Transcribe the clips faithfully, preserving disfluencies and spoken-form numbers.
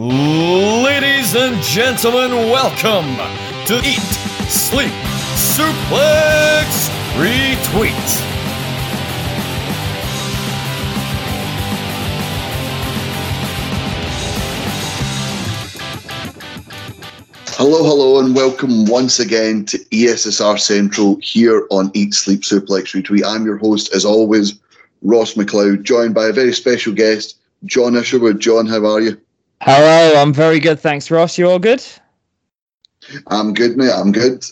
Ladies and gentlemen, welcome to Eat, Sleep, Suplex, Retweet. Hello, hello, and welcome once again to E S S R Central here on Eat, Sleep, Suplex, Retweet. I'm your host, as always, Ross McLeod, joined by a very special guest, John Isherwood. John, how are you? Hello, I'm very good, thanks, Ross. You all good? I'm good, mate, I'm good.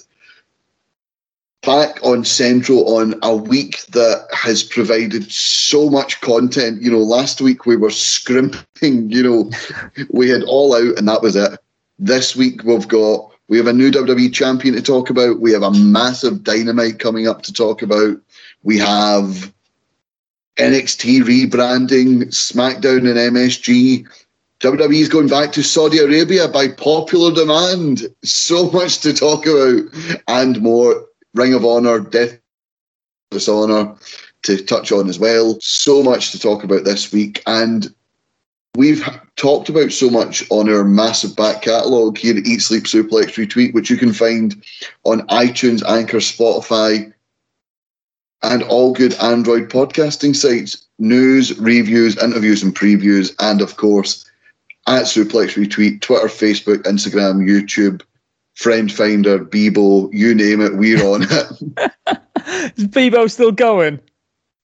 Back on Central on a week that has provided so much content. You know, last week we were scrimping, you know, we had All Out and that was it. This week we've got, we have a new W W E champion to talk about. We have a massive Dynamite coming up to talk about. We have N X T rebranding, SmackDown and M S G. W W E is going back to Saudi Arabia by popular demand. So much to talk about and more. Ring of Honor, Death, Dishonor to touch on as well. So much to talk about this week. And we've talked about so much on our massive back catalogue here at Eat, Sleep, Suplex, Retweet, which you can find on iTunes, Anchor, Spotify, and all good Android podcasting sites. News, reviews, interviews and previews, and of course, at Suplex Retweet, Twitter, Facebook, Instagram, YouTube, Friend Finder, Bebo, you name it, we're on it. Is Bebo still going?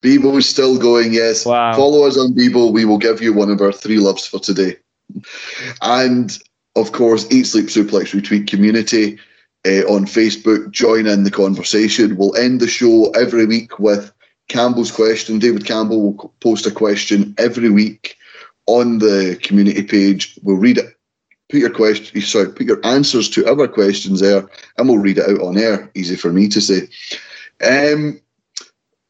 Bebo is still going, yes. Wow. Follow us on Bebo. We will give you one of our three loves for today. And, of course, Eat, Sleep, Suplex, Retweet community uh, on Facebook. Join in the conversation. We'll end the show every week with Campbell's question. David Campbell will post a question every week on the community page. We'll read it. Put your question, sorry, put your answers to our questions there, and we'll read it out on air. Easy for me to say. Um...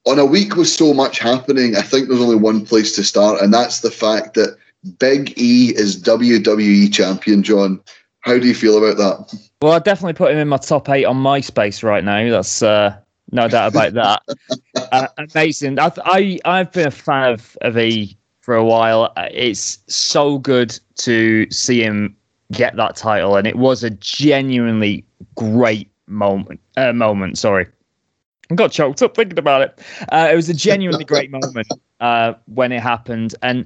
On a week with so much happening, I think there's only one place to start, and that's the fact that Big E is W W E champion, John. How do you feel about that? Well, I definitely put him in my top eight on MySpace right now. That's uh, no doubt about that. uh, amazing. I, I, I've been a fan of, of E for a while. It's so good to see him get that title, and it was a genuinely great moment. Uh, moment, sorry. I got choked up thinking about it. Uh, it was a genuinely great moment uh, when it happened. And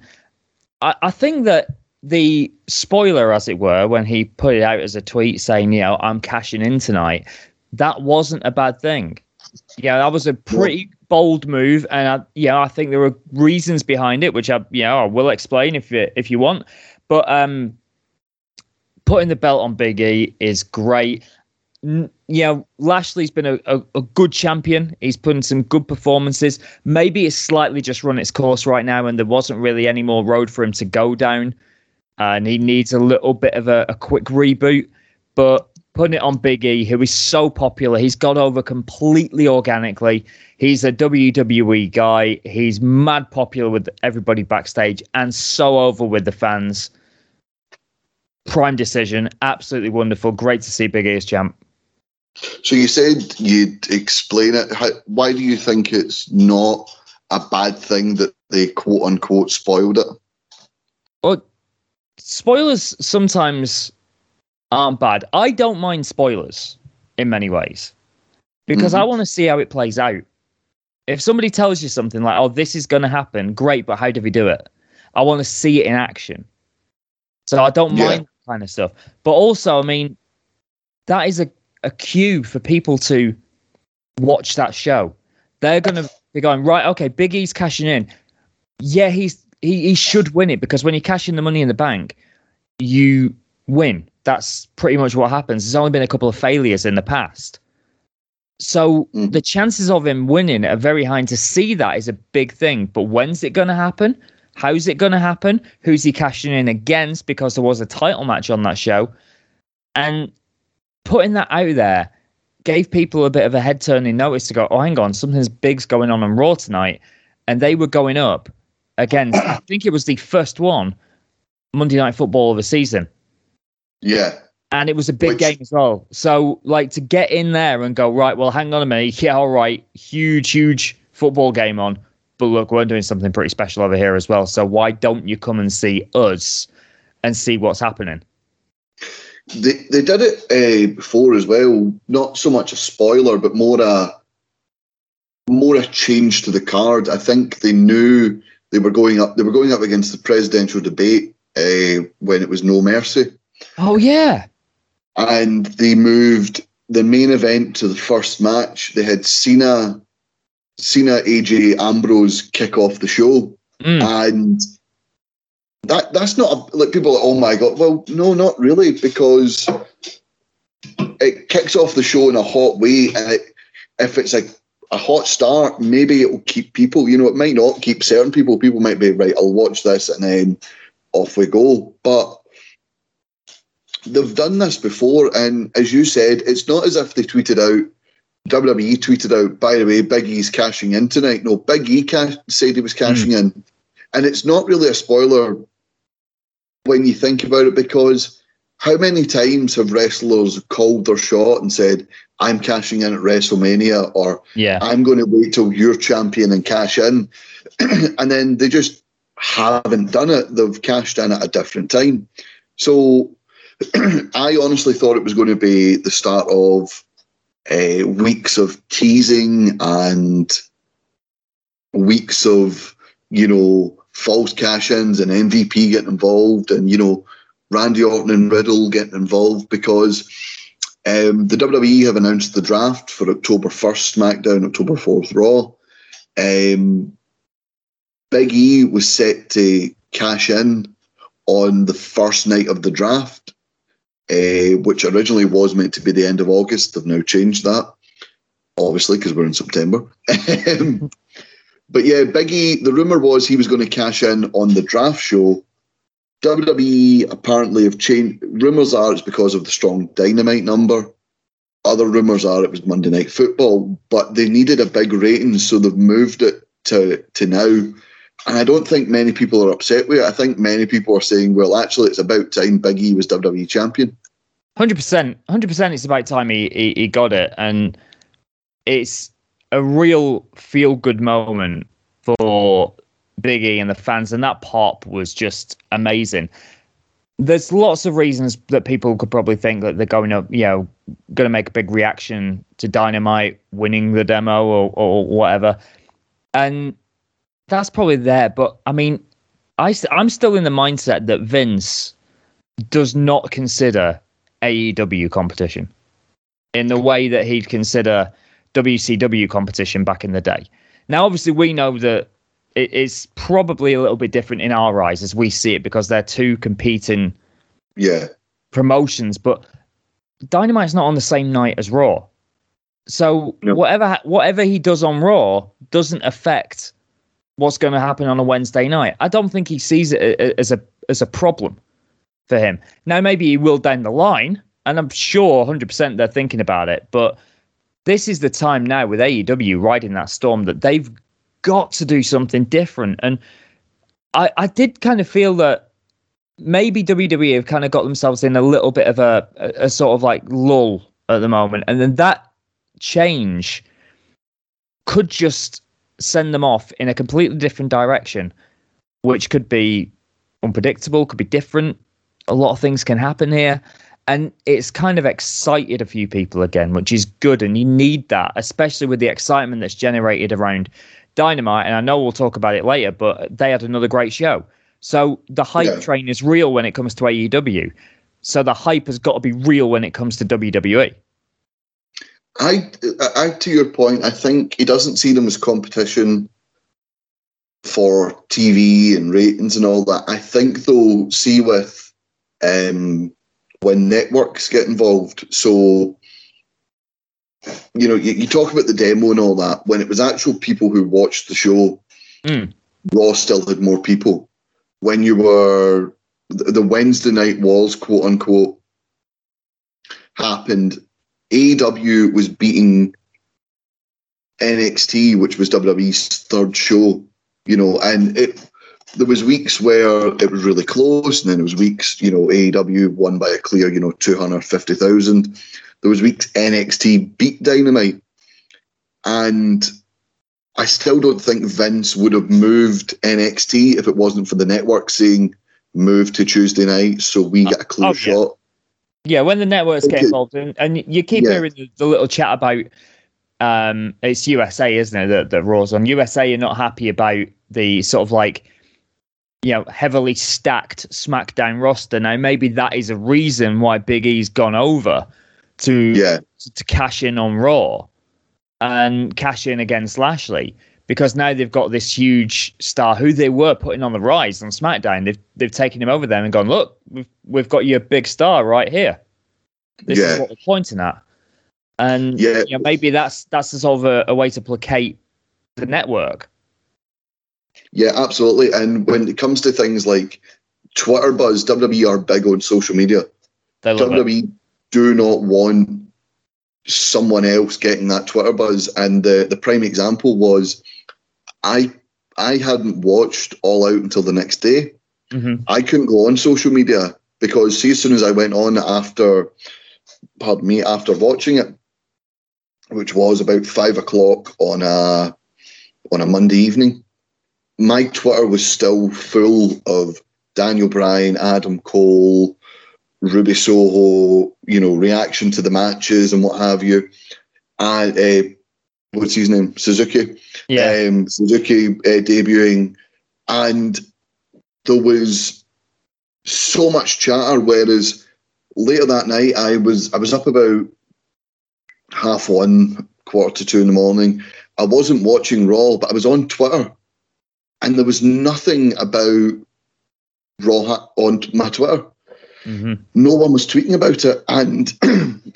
I, I think that the spoiler, as it were, when he put it out as a tweet saying, you know, I'm cashing in tonight, that wasn't a bad thing. Yeah, that was a pretty bold move. And, I, you know, I think there were reasons behind it, which I, you know, I will explain if you, if you want. But um, putting the belt on Big E is great. Yeah, Lashley's been a, a, a good champion. He's put in some good performances. Maybe it's slightly just run its course right now and there wasn't really any more road for him to go down. Uh, and he needs a little bit of a, a quick reboot. But putting it on Big E, who is so popular, he's got over completely organically. He's a W W E guy. He's mad popular with everybody backstage and so over with the fans. Prime decision. Absolutely wonderful. Great to see Big E as champ. So you said you'd explain it. How, why do you think it's not a bad thing that they quote-unquote spoiled it? Well, spoilers sometimes aren't bad. I don't mind spoilers in many ways because mm-hmm. I want to see how it plays out. If somebody tells you something like, oh, this is going to happen, great, but how did we do it? I want to see it in action. So I don't mind yeah. that kind of stuff. But also, I mean, that is a a cue for people to watch that show. They're going to be going, right, okay, Big E's cashing in. Yeah, he's he, he should win it because when you cash in the money in the bank, you win. That's pretty much what happens. There's only been a couple of failures in the past. So mm. the chances of him winning are very high. And to see that is a big thing. But when's it going to happen? How's it going to happen? Who's he cashing in against? Because there was a title match on that show. And putting that out there gave people a bit of a head-turning notice to go, oh, hang on, something's big's going on on Raw tonight. And they were going up against, I think it was the first one, Monday Night Football of the season. Yeah. And it was a big Which... game as well. So, like, to get in there and go, right, well, hang on a minute. Yeah, all right, huge, huge football game on. But look, we're doing something pretty special over here as well. So why don't you come and see us? and see what's happening. They they did it uh, before as well. Not so much a spoiler, but more a more a change to the card. I think they knew they were going up. They were going up against the presidential debate uh, when it was No Mercy. Oh yeah, and they moved the main event to the first match. They had Cena, Cena, A J, Ambrose kick off the show, mm. and. That that's not a, like people are like, oh my god. Well, no, not really, because it kicks off the show in a hot way, and it, if it's like a hot start, maybe it will keep people. You know, it might not keep certain people. People might be right. I'll watch this, and then off we go. But they've done this before, and as you said, it's not as if they tweeted out. W W E tweeted out, by the way, Big E's cashing in tonight. No, Big E ca- said he was cashing mm. in. And it's not really a spoiler when you think about it, because how many times have wrestlers called their shot and said, I'm cashing in at WrestleMania, or yeah. I'm going to wait till you're champion and cash in. And then they just haven't done it. They've cashed in at a different time. So I honestly thought it was going to be the start of uh, weeks of teasing and weeks of, you know, false cash-ins and M V P getting involved, and, you know, Randy Orton and Riddle getting involved, because um, the W W E have announced the draft for October first, SmackDown, October fourth, Raw. Um, Big E was set to cash in on the first night of the draft, uh, which originally was meant to be the end of August. They've now changed that, obviously, because we're in September. But yeah, Big E, the rumour was he was going to cash in on the draft show. W W E apparently have changed. Rumours are it's because of the strong Dynamite number. Other rumours are it was Monday Night Football, but they needed a big rating, so they've moved it to, to now. And I don't think many people are upset with it. I think many people are saying, well, actually, it's about time Big E was W W E champion. one hundred percent. one hundred percent it's about time he, he, he got it. And it's a real feel-good moment for Big E and the fans, and that pop was just amazing. There's lots of reasons that people could probably think that they're going up, you know, going to make a big reaction to Dynamite winning the demo or, or whatever, and that's probably there. But I mean, I I'm still in the mindset that Vince does not consider A E W competition in the way that he'd consider W C W competition back in the day. Now, obviously, we know that it is probably a little bit different in our eyes as we see it, because they're two competing yeah. promotions, but Dynamite's not on the same night as Raw. So no. whatever whatever he does on Raw doesn't affect what's going to happen on a Wednesday night. I don't think he sees it as a as a problem for him. Now, maybe he will down the line, and I'm sure one hundred percent they're thinking about it, but this is the time now with A E W riding that storm that they've got to do something different. And I, I did kind of feel that maybe W W E have kind of got themselves in a little bit of a, a sort of like lull at the moment. And then that change could just send them off in a completely different direction, which could be unpredictable, could be different. A lot of things can happen here. And it's kind of excited a few people again, which is good. And you need that, especially with the excitement that's generated around Dynamite. And I know we'll talk about it later, but they had another great show. So the hype yeah. train is real when it comes to A E W. So the hype has got to be real when it comes to W W E. I, I to your point, I think he doesn't see them as competition for T V and ratings and all that. I think they'll see with... Um, when networks get involved. So, you know, you, you talk about the demo and all that. When it was actual people who watched the show, mm. Raw still had more people. When you were, the Wednesday night wars, quote unquote, happened, A E W was beating N X T, which was W W E's third show, you know, and it, there was weeks where it was really close, and then it was weeks, you know, A E W won by a clear, you know, two hundred fifty thousand. There was weeks N X T beat Dynamite. And I still don't think Vince would have moved N X T if it wasn't for the network saying, move to Tuesday night so we get a clear oh, yeah. shot. Yeah, when the networks okay. get involved, in, and you keep yeah. hearing the, the little chat about um, it's U S A, isn't it, that, that Raw's on. U S A are not happy about the sort of like, you know, heavily stacked SmackDown roster. Now, maybe that is a reason why Big E's gone over to, yeah. to, to cash in on Raw and cash in against Lashley, because now they've got this huge star who they were putting on the rise on SmackDown. They've they've taken him over there and gone, look, we've we've got your big star right here. This yeah. is what we're pointing at. And yeah. you know, maybe that's that's a sort of a, a way to placate the network. Yeah, absolutely. And when it comes to things like Twitter buzz, W W E are big on social media. They love W W E it. Do not want someone else getting that Twitter buzz. And the, the prime example was... I I hadn't watched All Out until the next day. Mm-hmm. I couldn't go on social media because see, as soon as I went on after, pardon me, after watching it, which was about five o'clock on a on a Monday evening, my Twitter was still full of Daniel Bryan, Adam Cole, Ruby Soho, you know, reaction to the matches and what have you, and. Uh, What's his name? Suzuki. Yeah. Um, Suzuki uh, debuting. And there was so much chatter, whereas later that night, I was I was up about half one, quarter to two in the morning. I wasn't watching Raw, but I was on Twitter. And there was nothing about Raw on my Twitter. Mm-hmm. No one was tweeting about it, and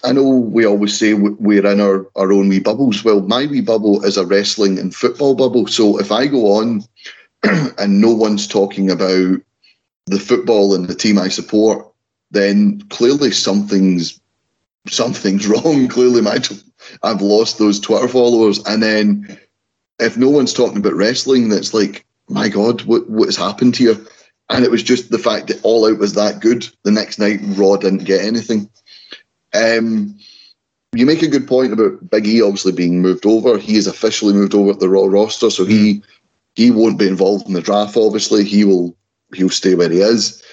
I know we always say we're in our, our own wee bubbles. Well, my wee bubble is a wrestling and football bubble, so if I go on and no one's talking about the football and the team I support, then clearly something's something's wrong. Clearly my t- I've lost those Twitter followers. And then if no one's talking about wrestling, that's like, my God, what what's happened here? And it was just the fact that All Out was that good. The next night, Raw didn't get anything. Um, you make a good point about Big E obviously being moved over. He is officially moved over at the Raw roster, so he he won't be involved in the draft, obviously. He will he'll stay where he is.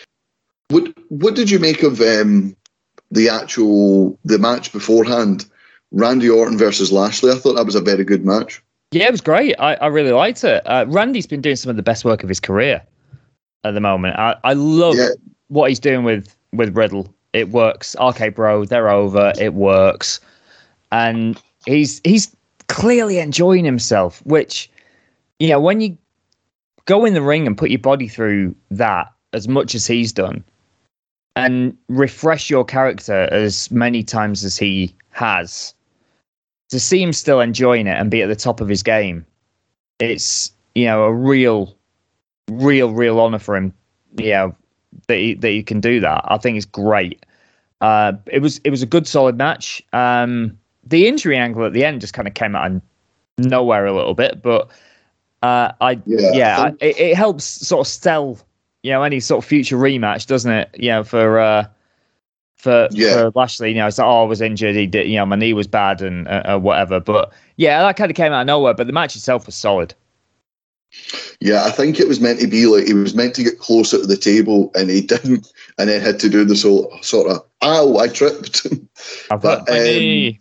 What what did you make of um, the actual the match beforehand? Randy Orton versus Lashley. I thought that was a very good match. Yeah, it was great. I, I really liked it. Uh, Randy's been doing some of the best work of his career at the moment. I, I love yeah. what he's doing with, with Riddle. It works. R K Bro, they're over. It works. And he's he's clearly enjoying himself, which, you know, when you go in the ring and put your body through that as much as he's done and refresh your character as many times as he has, to see him still enjoying it and be at the top of his game, it's, you know, a real... Real, real honour for him, yeah, that he, that he can do that. I think it's great. Uh, it was it was a good, solid match. Um, the injury angle at the end just kind of came out of nowhere a little bit, but uh, I yeah, yeah I I, it, it helps sort of sell, you know, any sort of future rematch, doesn't it? You know, for uh, for, yeah. for Lashley, you know, it's like, oh, I was injured, he did, you know, my knee was bad and uh, whatever. But yeah, that kind of came out of nowhere. But the match itself was solid. Yeah, I think it was meant to be like he was meant to get closer to the table and he didn't, and then had to do this whole sort of, ow, I tripped. I've but, um,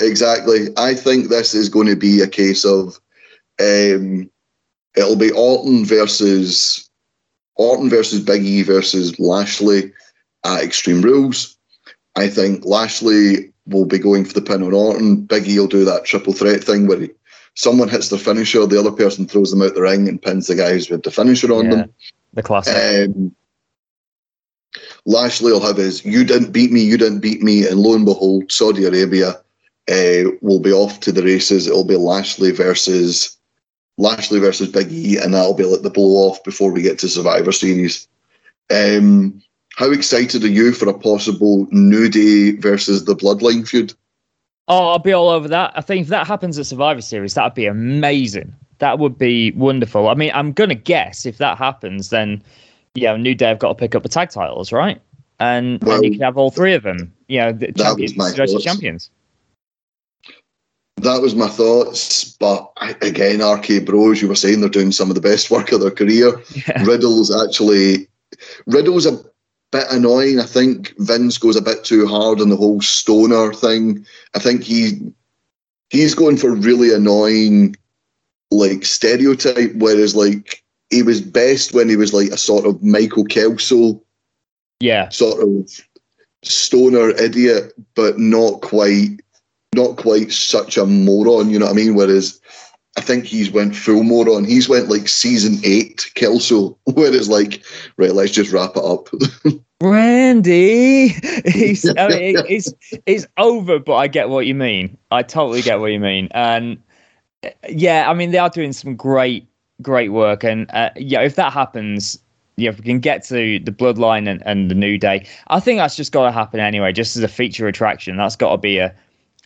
exactly. I think this is going to be a case of um, it'll be Orton versus Orton versus Big E versus Lashley at Extreme Rules. I think Lashley will be going for the pin on Orton. Big E will do that triple threat thing where he someone hits their finisher, the other person throws them out the ring and pins the guy who's with the finisher on yeah, them. The classic. Um, Lashley will have his, you didn't beat me, you didn't beat me, and lo and behold, Saudi Arabia uh, will be off to the races. It'll be Lashley versus Lashley versus Big E, and that'll be like the blow-off before we get to Survivor Series. Um, how excited are you for a possible New Day versus the Bloodline feud? Oh, I'll be all over that. I think if that happens at Survivor Series, that'd be amazing. That would be wonderful. I mean, I'm gonna guess if that happens, then you know, New Day have got to pick up the tag titles, right? And, well, and you can have all three of them. You know, the champions, the champions. That was my thoughts, but again, R K Bros, you were saying they're doing some of the best work of their career. Yeah. Riddle's actually Riddle's a bit annoying. I think Vince goes a bit too hard on the whole stoner thing. I think he he's going for really annoying, like, stereotype, whereas, like, he was best when he was, like, a sort of Michael Kelso yeah, sort of stoner idiot, but not quite not quite such a moron, you know what I mean? Whereas I think he's went full moron. He's went, like, season eight Kelso, where it's like, right, let's just wrap it up. Randy! It's, I mean, it's, it's over, but I get what you mean. I totally get what you mean. And, yeah, I mean, they are doing some great, great work. And, uh, yeah, if that happens, yeah, if we can get to the Bloodline and, and the New Day, I think that's just got to happen anyway, just as a feature attraction. That's got to be a,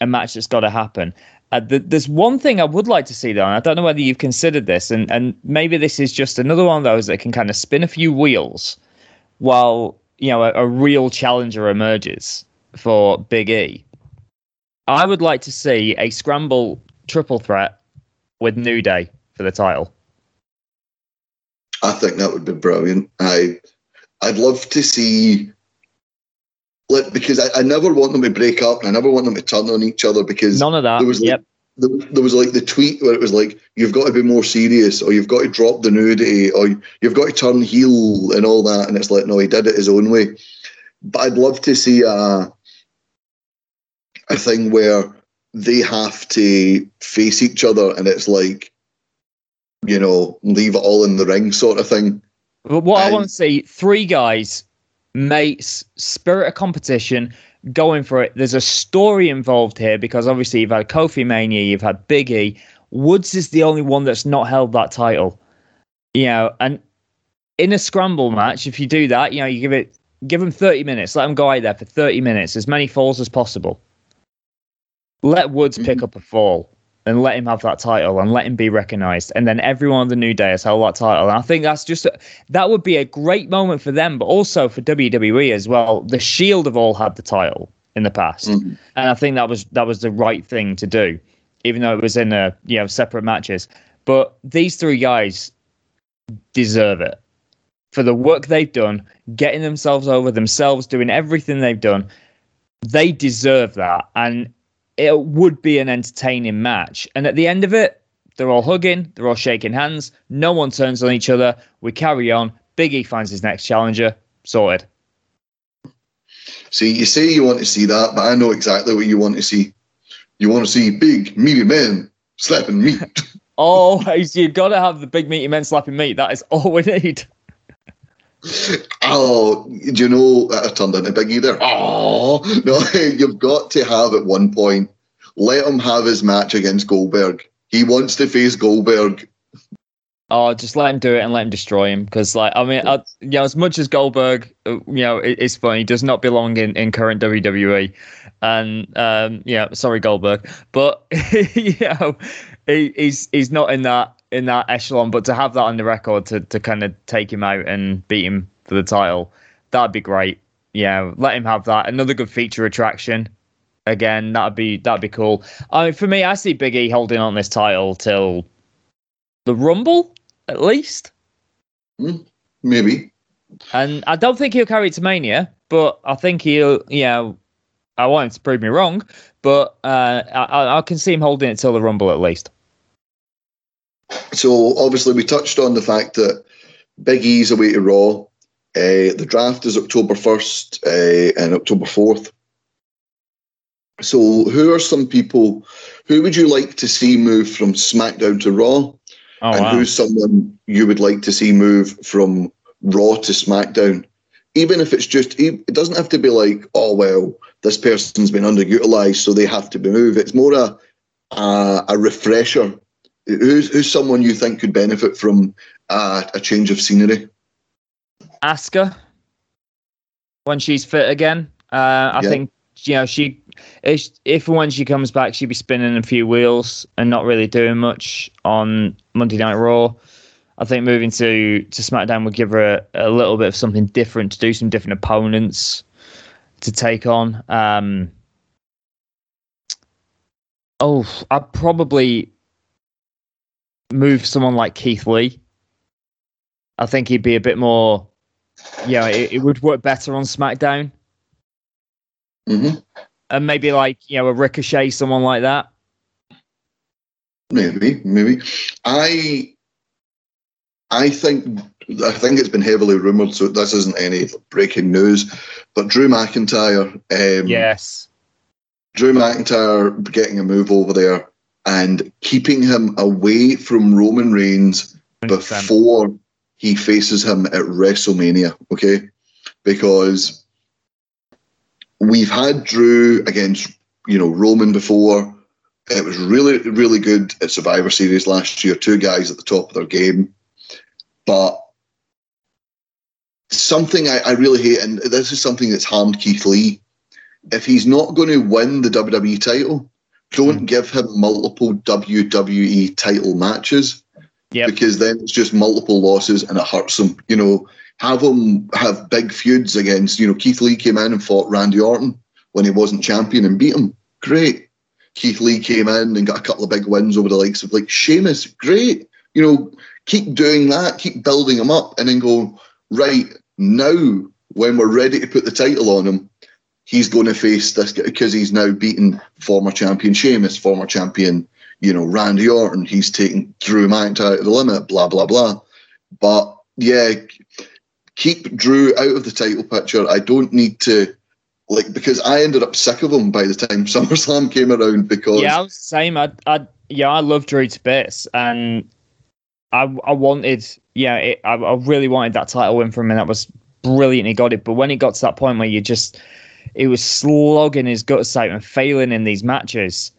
a match that's got to happen. Uh, the, there's one thing I would like to see, though, and I don't know whether you've considered this, and, and maybe this is just another one of those that can kind of spin a few wheels while, you know, a, a real challenger emerges for Big E. I would like to see a scramble triple threat with New Day for the title. I think that would be brilliant. I, I'd love to see... Like, because I, I never want them to break up and I never want them to turn on each other, because none of that. There was, like, yep. there, there was like the tweet where it was like, you've got to be more serious, or you've got to drop the nudity, or you've got to turn heel and all that. And it's like, no, he did it his own way. But I'd love to see a, a thing where they have to face each other and it's like, you know, leave it all in the ring sort of thing. But what and, I want to see, three guys... mates, spirit of competition, going for it. There's a story involved here, because obviously you've had Kofi Mania, you've had Big E. Woods is the only one that's not held that title. You know, and in a scramble match, if you do that, you know, you give it, give them thirty minutes, let them go out there for thirty minutes, as many falls as possible. Let Woods mm-hmm. pick up a fall and let him have that title and let him be recognized. And then everyone of the New Day has held that title. And I think that's just, a, that would be a great moment for them, but also for W W E as well. The Shield have all had the title in the past. Mm-hmm. And I think that was, that was the right thing to do, even though it was in a, you know, separate matches, but these three guys deserve it for the work they've done, getting themselves over themselves, doing everything they've done. They deserve that. And it would be an entertaining match. And at the end of it, they're all hugging, they're all shaking hands, no one turns on each other, we carry on, Big E finds his next challenger, sorted. See, you say you want to see that, but I know exactly what you want to see. You want to see big, meaty men slapping meat. Always, you've got to have the big, meaty men slapping meat. That is all we need. Oh, do you know that I turned into Big E there? Oh, no, you've got to have at one point, let him have his match against Goldberg. He wants to face Goldberg. Oh, just let him do it and let him destroy him. Because, like, I mean, I, you know, as much as Goldberg, you know, it, it's funny, he does not belong in, in current W W E. And, um, yeah, sorry, Goldberg. But, you know, he, he's, he's not in that. in that echelon, but to have that on the record, to, to kind of take him out and beat him for the title, that'd be great. Yeah, let him have that. Another good feature attraction. Again, that'd be that'd be cool. I mean, for me, I see Big E holding on this title till the Rumble, at least. Maybe. And I don't think he'll carry it to Mania, but I think he'll, you know, I want him to prove me wrong, but uh, I, I can see him holding it till the Rumble, at least. So, obviously, we touched on the fact that Big E's away to Raw. Uh, the draft is October first uh, and October fourth. So, who are some people, who would you like to see move from SmackDown to Raw? Oh, and wow. Who's someone you would like to see move from Raw to SmackDown? Even if it's just, it doesn't have to be like, oh, well, this person's been underutilized, so they have to be moved. It's more a, a, a refresher. Who's, who's someone you think could benefit from uh, a change of scenery? Asuka, when she's fit again. Uh, I yeah. think, you know, she, if, if when she comes back, she'd be spinning a few wheels and not really doing much on Monday Night Raw. I think moving to, to SmackDown would give her a, a little bit of something different to do, some different opponents to take on. Um, oh, I'd probably... move someone like Keith Lee. I think he'd be a bit more yeah, it, it would work better on SmackDown. Mm-hmm. And maybe like, you know, a Ricochet, someone like that. Maybe, maybe. I, I think, I think it's been heavily rumoured, so this isn't any breaking news, but Drew McIntyre. Um, yes. Drew McIntyre getting a move over there and keeping him away from Roman Reigns one hundred percent before he faces him at WrestleMania, okay? Because we've had Drew against, you know, Roman before. It was really, really good at Survivor Series last year. Two guys at the top of their game. But something I, I really hate, and this is something that's harmed Keith Lee, if he's not going to win the W W E title, don't give him multiple W W E title matches, yep, because then it's just multiple losses and it hurts him. You know, have him have big feuds against, you know, Keith Lee came in and fought Randy Orton when he wasn't champion and beat him. Great. Keith Lee came in and got a couple of big wins over the likes of like Sheamus. Great. You know, keep doing that, keep building him up, and then go, right, now when we're ready to put the title on him, he's going to face this guy because he's now beaten former champion Sheamus, former champion, you know, Randy Orton. He's taken Drew McIntyre to the limit, blah, blah, blah. But, yeah, keep Drew out of the title picture. I don't need to, like, because I ended up sick of him by the time SummerSlam came around because... Yeah, I was the same. I, I, yeah, I love Drew to bits, and I, I wanted, yeah, it, I, I really wanted that title win from him. That was brilliant. He got it. But when it got to that point where you just... It was slogging his guts out and failing in these matches,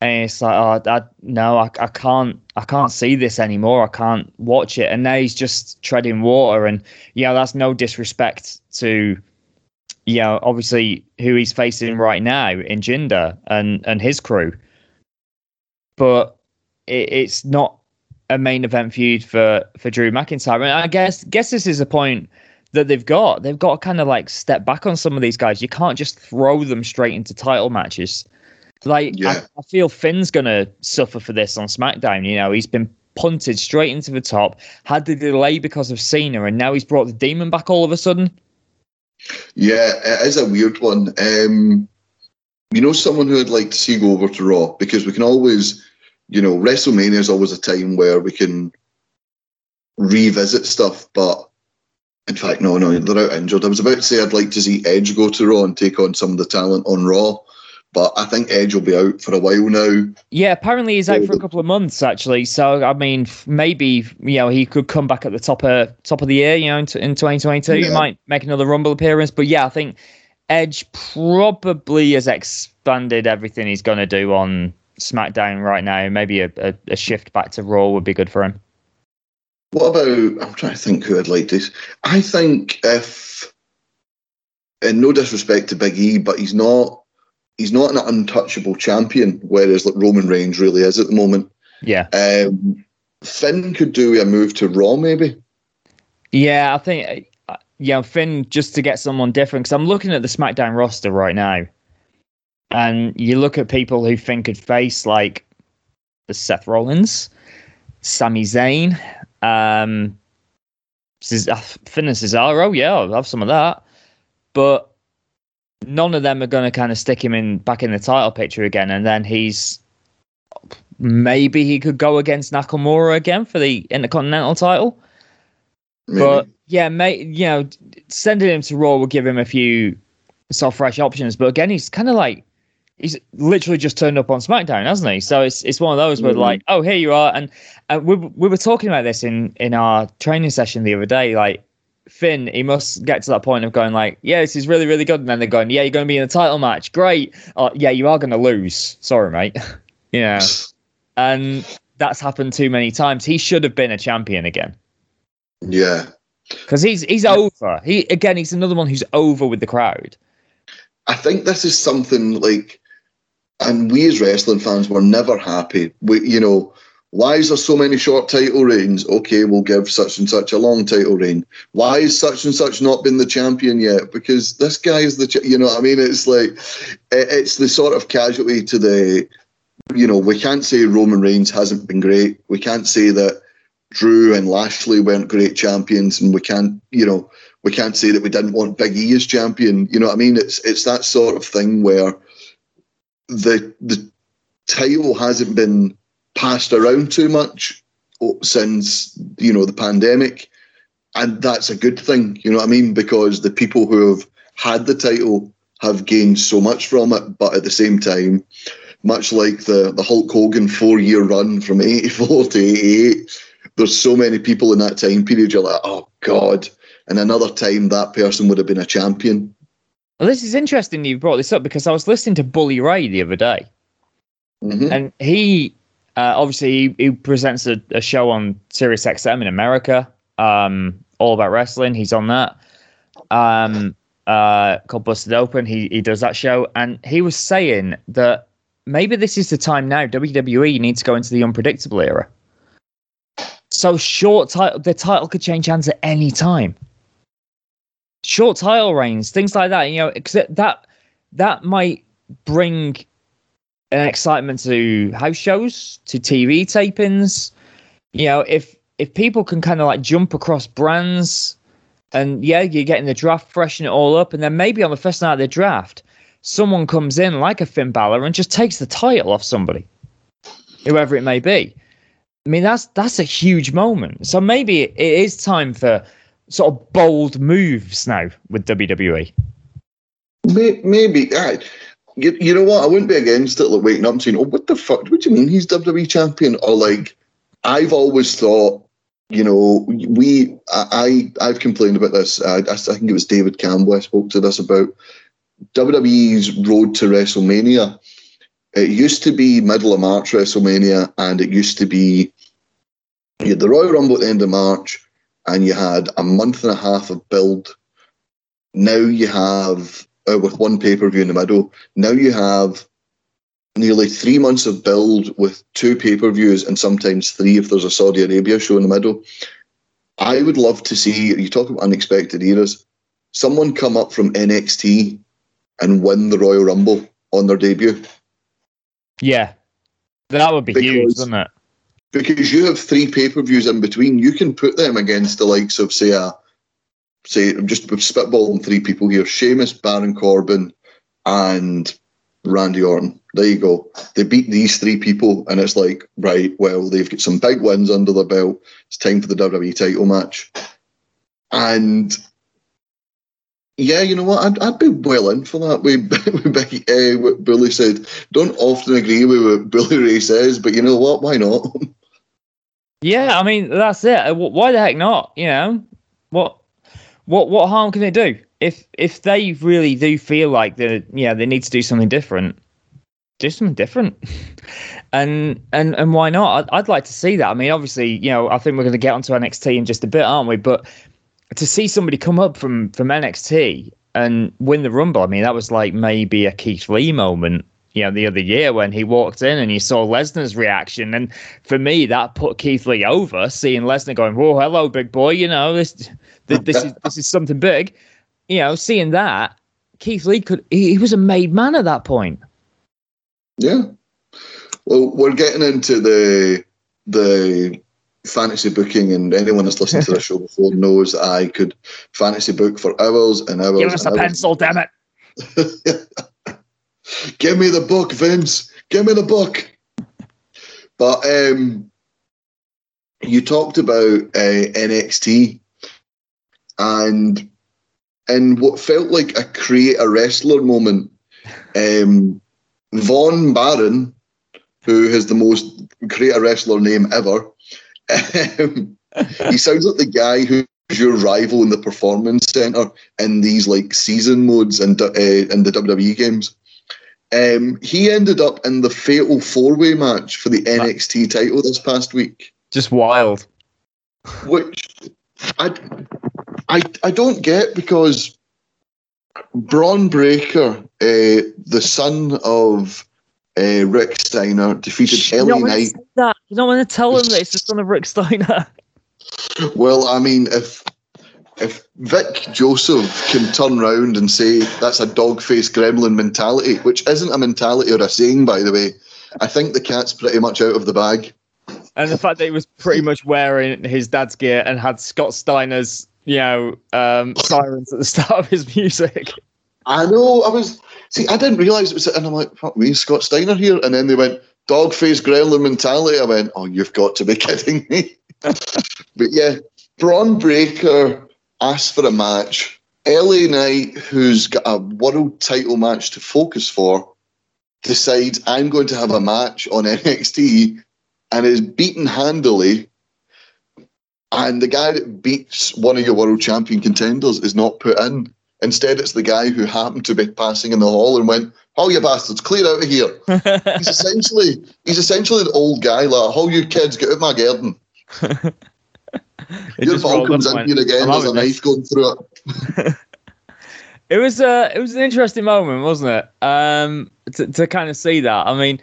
and it's like, oh, I, no, I, I can't, I can't see this anymore. I can't watch it. And now he's just treading water. And yeah, that's no disrespect to, you know, obviously who he's facing right now in Jinder and and his crew, but it, it's not a main event feud for for Drew McIntyre. And I guess guess this is a point that they've got. They've got to kind of like step back on some of these guys. You can't just throw them straight into title matches. Like, yeah. I, I feel Finn's going to suffer for this on SmackDown. You know, he's been punted straight into the top, had the delay because of Cena, and now he's brought the Demon back all of a sudden. Yeah, it is a weird one. Um, you know, someone who I'd like to see go over to Raw, because we can always, you know, WrestleMania is always a time where we can revisit stuff, but in fact, no, no, they're out injured. I was about to say I'd like to see Edge go to Raw and take on some of the talent on Raw, but I think Edge will be out for a while now. Yeah, apparently he's so out for a couple of months, actually. So, I mean, maybe, you know, he could come back at the top of top of the year, you know, in, in twenty twenty-two. Yeah. He might make another Rumble appearance. But, yeah, I think Edge probably has expanded everything he's going to do on SmackDown right now. Maybe a, a, a shift back to Raw would be good for him. What about, I'm trying to think who I'd like this. I think if, and no disrespect to Big E, but he's not, he's not an untouchable champion, whereas like Roman Reigns really is at the moment. Yeah. Um, Finn could do a move to Raw, maybe. Yeah, I think, yeah, Finn, just to get someone different, because I'm looking at the SmackDown roster right now, and you look at people who Finn could face, like Seth Rollins, Sami Zayn, Um, Finn and Cesaro, yeah, I'll have some of that, but none of them are going to kind of stick him in back in the title picture again. And then he's maybe he could go against Nakamura again for the Intercontinental title. Maybe. But yeah, mate, you know, sending him to Raw will give him a few sort of fresh options. But again, he's kind of like he's literally just turned up on SmackDown, hasn't he? So it's it's one of those where, mm-hmm, like, oh, here you are. And uh, we we were talking about this in, in our training session the other day. Like, Finn, he must get to that point of going like, yeah, this is really, really good. And then they're going, yeah, you're going to be in the title match. Great. Uh, yeah, you are going to lose. Sorry, mate. Yeah. And that's happened too many times. He should have been a champion again. Yeah. Because he's, he's over. He Again, he's another one who's over with the crowd. I think this is something like... And we as wrestling fans were never happy. We, you know, why is there so many short title reigns? Okay, we'll give such and such a long title reign. Why is such and such not been the champion yet? Because this guy is the, ch- you know what I mean? It's like, it's the sort of casualty to the, you know, we can't say Roman Reigns hasn't been great. We can't say that Drew and Lashley weren't great champions, and we can't, you know, we can't say that we didn't want Big E as champion. You know what I mean? It's it's that sort of thing where the the title hasn't been passed around too much since, you know, the pandemic. And that's a good thing, you know what I mean? Because the people who have had the title have gained so much from it, but at the same time, much like the, the Hulk Hogan four-year run from eighty-four to eighty-eight, there's so many people in that time period, you're like, oh, God. And another time, that person would have been a champion. Well, this is interesting you brought this up, because I was listening to Bully Ray the other day. Mm-hmm. And he, uh, obviously, he, he presents a, a show on SiriusXM in America, um, All About Wrestling. He's on that. Um, uh, called Busted Open. He, he does that show. And he was saying that maybe this is the time now. W W E needs to go into the unpredictable era. So short title, the title could change hands at any time. Short title reigns, things like that. You know, that that might bring an excitement to house shows, to T V tapings. You know, if if people can kind of like jump across brands, and yeah, you're getting the draft, freshen it all up, and then maybe on the first night of the draft, someone comes in like a Finn Balor and just takes the title off somebody, whoever it may be. I mean, that's that's a huge moment. So maybe it is time for sort of bold moves now with W W E. Maybe. Right. You, you know what? I wouldn't be against it, like waking up and saying, oh, what the fuck? What do you mean he's W W E champion? Or like, I've always thought, you know, we, I, I I've complained about this. I, I think it was David Campbell I spoke to this about. W W E's road to WrestleMania. It used to be middle of March WrestleMania, and it used to be you had the Royal Rumble at the end of March, and you had a month and a half of build. Now you have, uh, with one pay-per-view in the middle, now you have nearly three months of build with two pay-per-views, and sometimes three if there's a Saudi Arabia show in the middle. I would love to see, you talk about unexpected eras, someone come up from N X T and win the Royal Rumble on their debut. Yeah, that would be because, huge, wouldn't it? Because you have three pay-per-views in between, you can put them against the likes of, say, a, say I'm just spitballing three people here, Sheamus, Baron Corbin, and Randy Orton. There you go. They beat these three people, and it's like, right, well, they've got some big wins under their belt. It's time for the W W E title match. And... yeah, you know what? I'd, I'd be well in for that. We, we uh, what Bully said. Don't often agree with what Bully Ray says, but you know what? Why not? Yeah, I mean that's it. Why the heck not? You know, what, what, what harm can it do? If if they really do feel like the yeah they need to do something different, do something different, and and and why not? I'd, I'd like to see that. I mean, obviously, you know, I think we're going to get onto N X T in just a bit, aren't we? But to see somebody come up from, from N X T and win the Rumble, I mean, that was like maybe a Keith Lee moment, you know, the other year when he walked in and you saw Lesnar's reaction. And for me, that put Keith Lee over, seeing Lesnar going, whoa, hello, big boy, you know, this this, this is this is something big. You know, seeing that, Keith Lee, could he, he was a made man at that point. Yeah. Well, we're getting into the the... fantasy booking, and anyone that's listened to the show before knows I could fantasy book for hours and hours. Give us a pencil, damn it! Give me the book, Vince. Give me the book. But um, you talked about uh, N X T, and in what felt like a create a wrestler moment, um, Von Baron, who has the most create a wrestler name ever. Um, he sounds like the guy who's your rival in the performance center in these like season modes and uh, in the W W E games. Um, he ended up in the fatal four-way match for the N X T title this past week. Just wild. Which I I I don't get, because Braun Breaker, uh, the son of Uh, Rick Steiner, defeated L A Knight. That. You don't want to tell him that it's the son of Rick Steiner. Well, I mean, if if Vic Joseph can turn round and say that's a dog-faced gremlin mentality, which isn't a mentality or a saying, by the way, I think the cat's pretty much out of the bag. And the fact that he was pretty much wearing his dad's gear and had Scott Steiner's you know, um, sirens at the start of his music. I know. I was see. I didn't realise it was, and I'm like, "Fuck me, Scott Steiner here." And then they went dog face growler mentality. I went, "Oh, you've got to be kidding me!" But yeah, Braun Breaker asked for a match. L A Knight, who's got a world title match to focus for, decides I'm going to have a match on N X T, and is beaten handily. And the guy that beats one of your world champion contenders is not put in. Instead, it's the guy who happened to be passing in the hall and went, "Oh, you bastards, clear out of here." he's essentially he's essentially the old guy, like, "All you kids, get out of my garden." Your ball comes in here again, there's a knife going through it. It was uh, it was an interesting moment, wasn't it? Um, to, to kind of see that. I mean,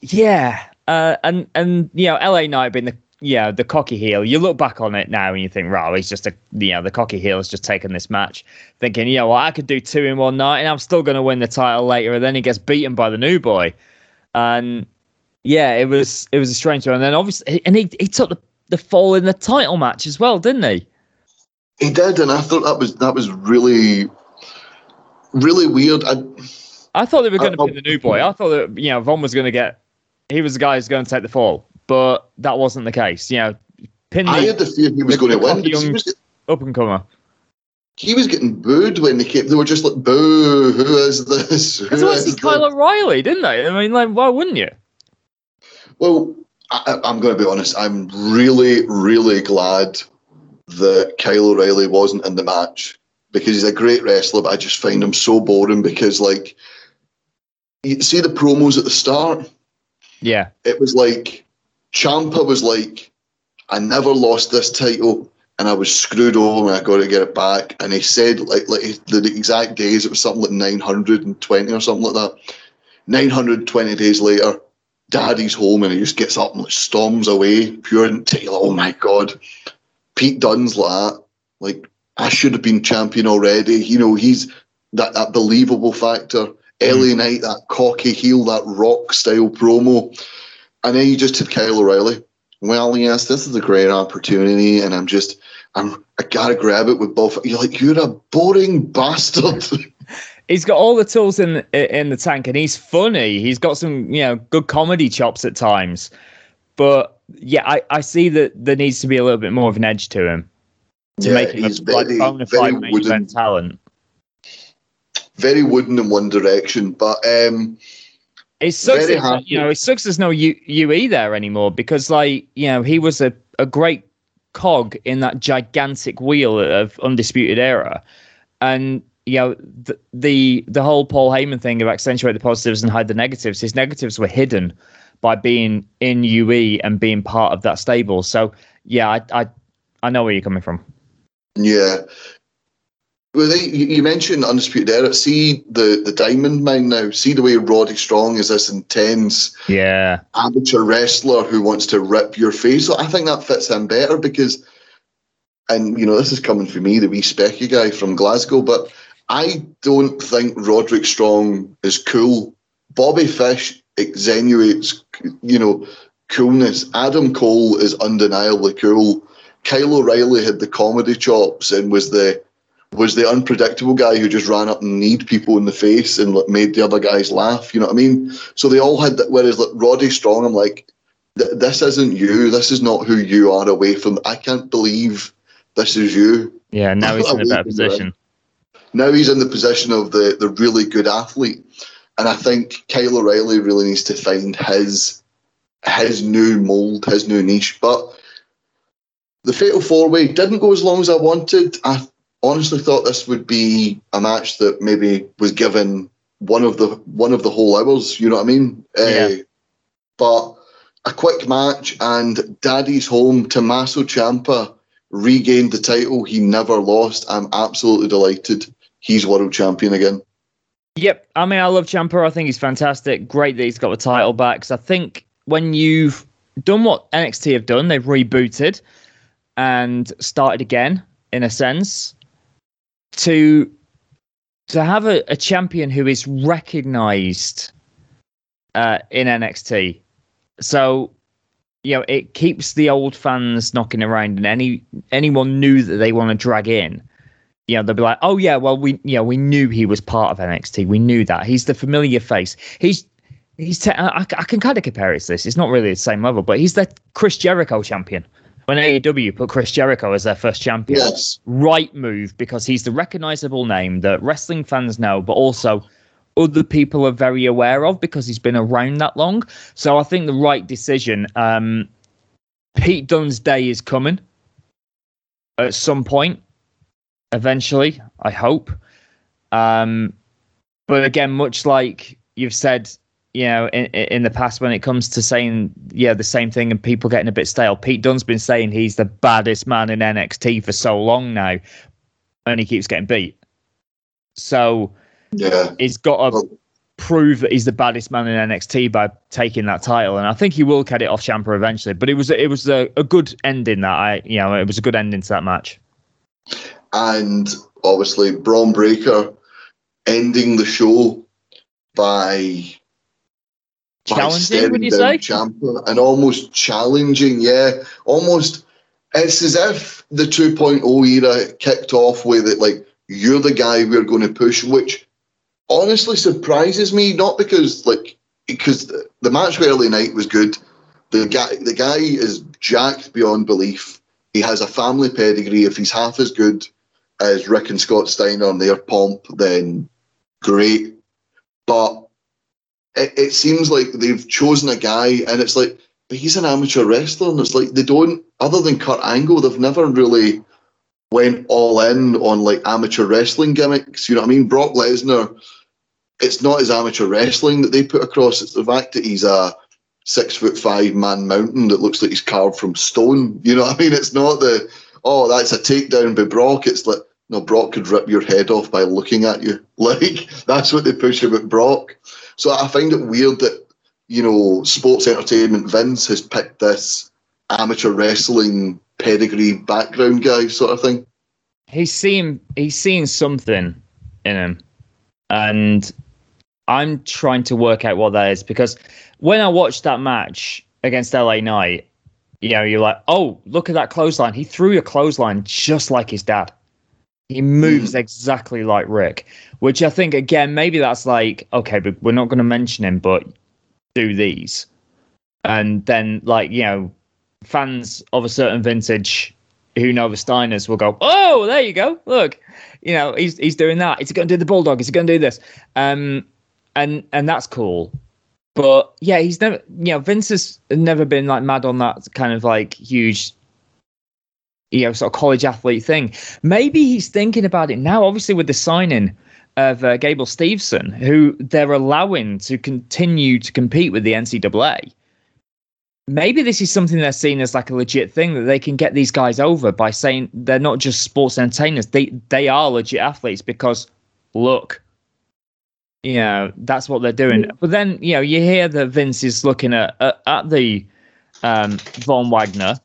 yeah, uh, and and you know, L A Knight being the yeah the cocky heel. You look back on it now and you think, right, he's just a you know the cocky heel has just taken this match, thinking, yeah, well, I could do two in one night and I'm still going to win the title later. And then he gets beaten by the new boy, and yeah, it was it was a strange one. And then obviously, and he he took the the fall in the title match as well, didn't he? He did, and I thought that was that was really, really weird. I, I thought they were going I, to be the new boy. I thought that you know Von was going to get, he was the guy who's going to take the fall, but that wasn't the case. You know, Pin I the, had the fear he was going to win. Young up and comer. He was getting booed when they came. They were just like, "Boo! Who is this?" Because I see Kyle O'Reilly, didn't they? I mean, like, why wouldn't you? Well, I, I'm going to be honest. I'm really, really glad that Kyle O'Reilly wasn't in the match, because he's a great wrestler, but I just find him so boring because, like, you see the promos at the start? Yeah. It was like, Ciampa was like, "I never lost this title, and I was screwed over, and I got to get it back." And he said, like, like the, the exact days, it was something like nine hundred twenty or something like that. nine hundred twenty days later, Daddy's home, and he just gets up and like, storms away, pure and t- like, oh my God. Pete Dunne's like, like, I should have been champion already. You know, he's that, that believable factor. Mm. L A Knight, that cocky heel, that rock style promo. And then you just had Kyle O'Reilly. Well, yes, this is a great opportunity, and I'm just, I'm, I gotta grab it with both. You're like, you're a boring bastard. He's got all the tools in in the tank, and he's funny. He's got some, you know, good comedy chops at times, but. Yeah, I, I see that there needs to be a little bit more of an edge to him to yeah, make him he's a very, bona fide main event talent. Very wooden in one direction, but um, it sucks. That, you know, it sucks. There's no U, UE there anymore because, like, you know, he was a, a great cog in that gigantic wheel of Undisputed Era, and you know the the, the whole Paul Heyman thing of accentuate the positives and hide the negatives. His negatives were hidden by being in U E and being part of that stable. So, yeah, I I, I know where you're coming from. Yeah. Well, they, you mentioned Undisputed Era. See the, the diamond mine now. See the way Roddy Strong is this intense yeah. amateur wrestler who wants to rip your face. So I think that fits him better because, and, you know, this is coming from me, the wee specky guy from Glasgow, but I don't think Roderick Strong is cool. Bobby Fish extenuates, you know, coolness. Adam Cole is undeniably cool. Kyle O'Reilly had the comedy chops and was the was the unpredictable guy who just ran up and kneed people in the face and like, made the other guys laugh. You know what I mean? So they all had that. Whereas like Roddy Strong, I'm like, this isn't you. This is not who you are away from. I can't believe this is you. Yeah, now he's in a better position. Now he's in the position of the the really good athlete. And I think Kyle O'Reilly really needs to find his his new mould, his new niche. But the Fatal Four-Way didn't go as long as I wanted. I honestly thought this would be a match that maybe was given one of the one of the whole hours, you know what I mean? Yeah. Uh, but a quick match, and Daddy's home, Tommaso Ciampa regained the title he never lost. I'm absolutely delighted. He's world champion again. Yep. I mean, I love Ciampa. I think he's fantastic. Great that he's got the title back. Because I think when you've done what N X T have done, they've rebooted and started again, in a sense, to to have a, a champion who is recognised uh, in N X T. So you know, it keeps the old fans knocking around, and any anyone new that they want to drag in, you know, they'll be like, oh yeah, well we, you know, we knew he was part of N X T. We knew that he's the familiar face. He's he's. Te- I, I can kind of compare it to this. It's not really the same level, but he's the Chris Jericho champion. When A E W put Chris Jericho as their first champion, yes. Right move, because he's the recognizable name that wrestling fans know, but also other people are very aware of because he's been around that long. So I think the right decision. Um, Pete Dunne's day is coming at some point, eventually, I hope. Um, but again, much like you've said, you know, in, in the past, when it comes to saying, yeah, the same thing and people getting a bit stale, Pete Dunne's been saying he's the baddest man in N X T for so long now, and he keeps getting beat. So yeah, he's got to prove that he's the baddest man in N X T by taking that title, and I think he will get it off Ciampa eventually. But it was it was a, a good ending that I, you know, it was a good ending to that match. And obviously, Bron Breakker ending the show by. Challenging, would you say? Ciampa and almost challenging, yeah. Almost, it's as if the two point oh era kicked off with it, like, you're the guy we're going to push, which honestly surprises me, not because, like, because the, the match with L A Knight was good. The guy, the guy is jacked beyond belief. He has a family pedigree. If he's half as good as Rick and Scott Steiner on their pomp, then great. But It, it seems like they've chosen a guy, and it's like, but he's an amateur wrestler, and it's like they don't, other than Kurt Angle, they've never really went all in on like amateur wrestling gimmicks, you know what I mean? Brock Lesnar, it's not his amateur wrestling that they put across, it's the fact that he's a six foot five man mountain that looks like he's carved from stone, you know what I mean? It's not the, oh, that's a takedown by Brock, it's like, no, Brock could rip your head off by looking at you. Like, that's what they push about Brock. So I find it weird that, you know, sports entertainment Vince has picked this amateur wrestling pedigree background guy sort of thing. He's seen, he's seen something in him. And I'm trying to work out what that is, because when I watched that match against L A Knight, you know, you're like, oh, look at that clothesline. He threw a clothesline just like his dad. He moves exactly like Rick, which I think, again, maybe that's like, okay, but we're not going to mention him, but do these. And then, like, you know, fans of a certain vintage who know the Steiners will go, oh, there you go. Look, you know, he's he's doing that. Is he going to do the Bulldog? Is he going to do this? Um, and and that's cool. But, yeah, he's never, you know, Vince has never been, like, mad on that kind of, like, huge, you know, sort of college athlete thing. Maybe he's thinking about it now, obviously, with the signing of uh, Gable Steveson, who they're allowing to continue to compete with the N C double A. Maybe this is something they're seeing as like a legit thing, that they can get these guys over by saying they're not just sports entertainers. They, they are legit athletes, because, look, you know, that's what they're doing. But then, you know, you hear that Vince is looking at, at, at the um, Von Wagner,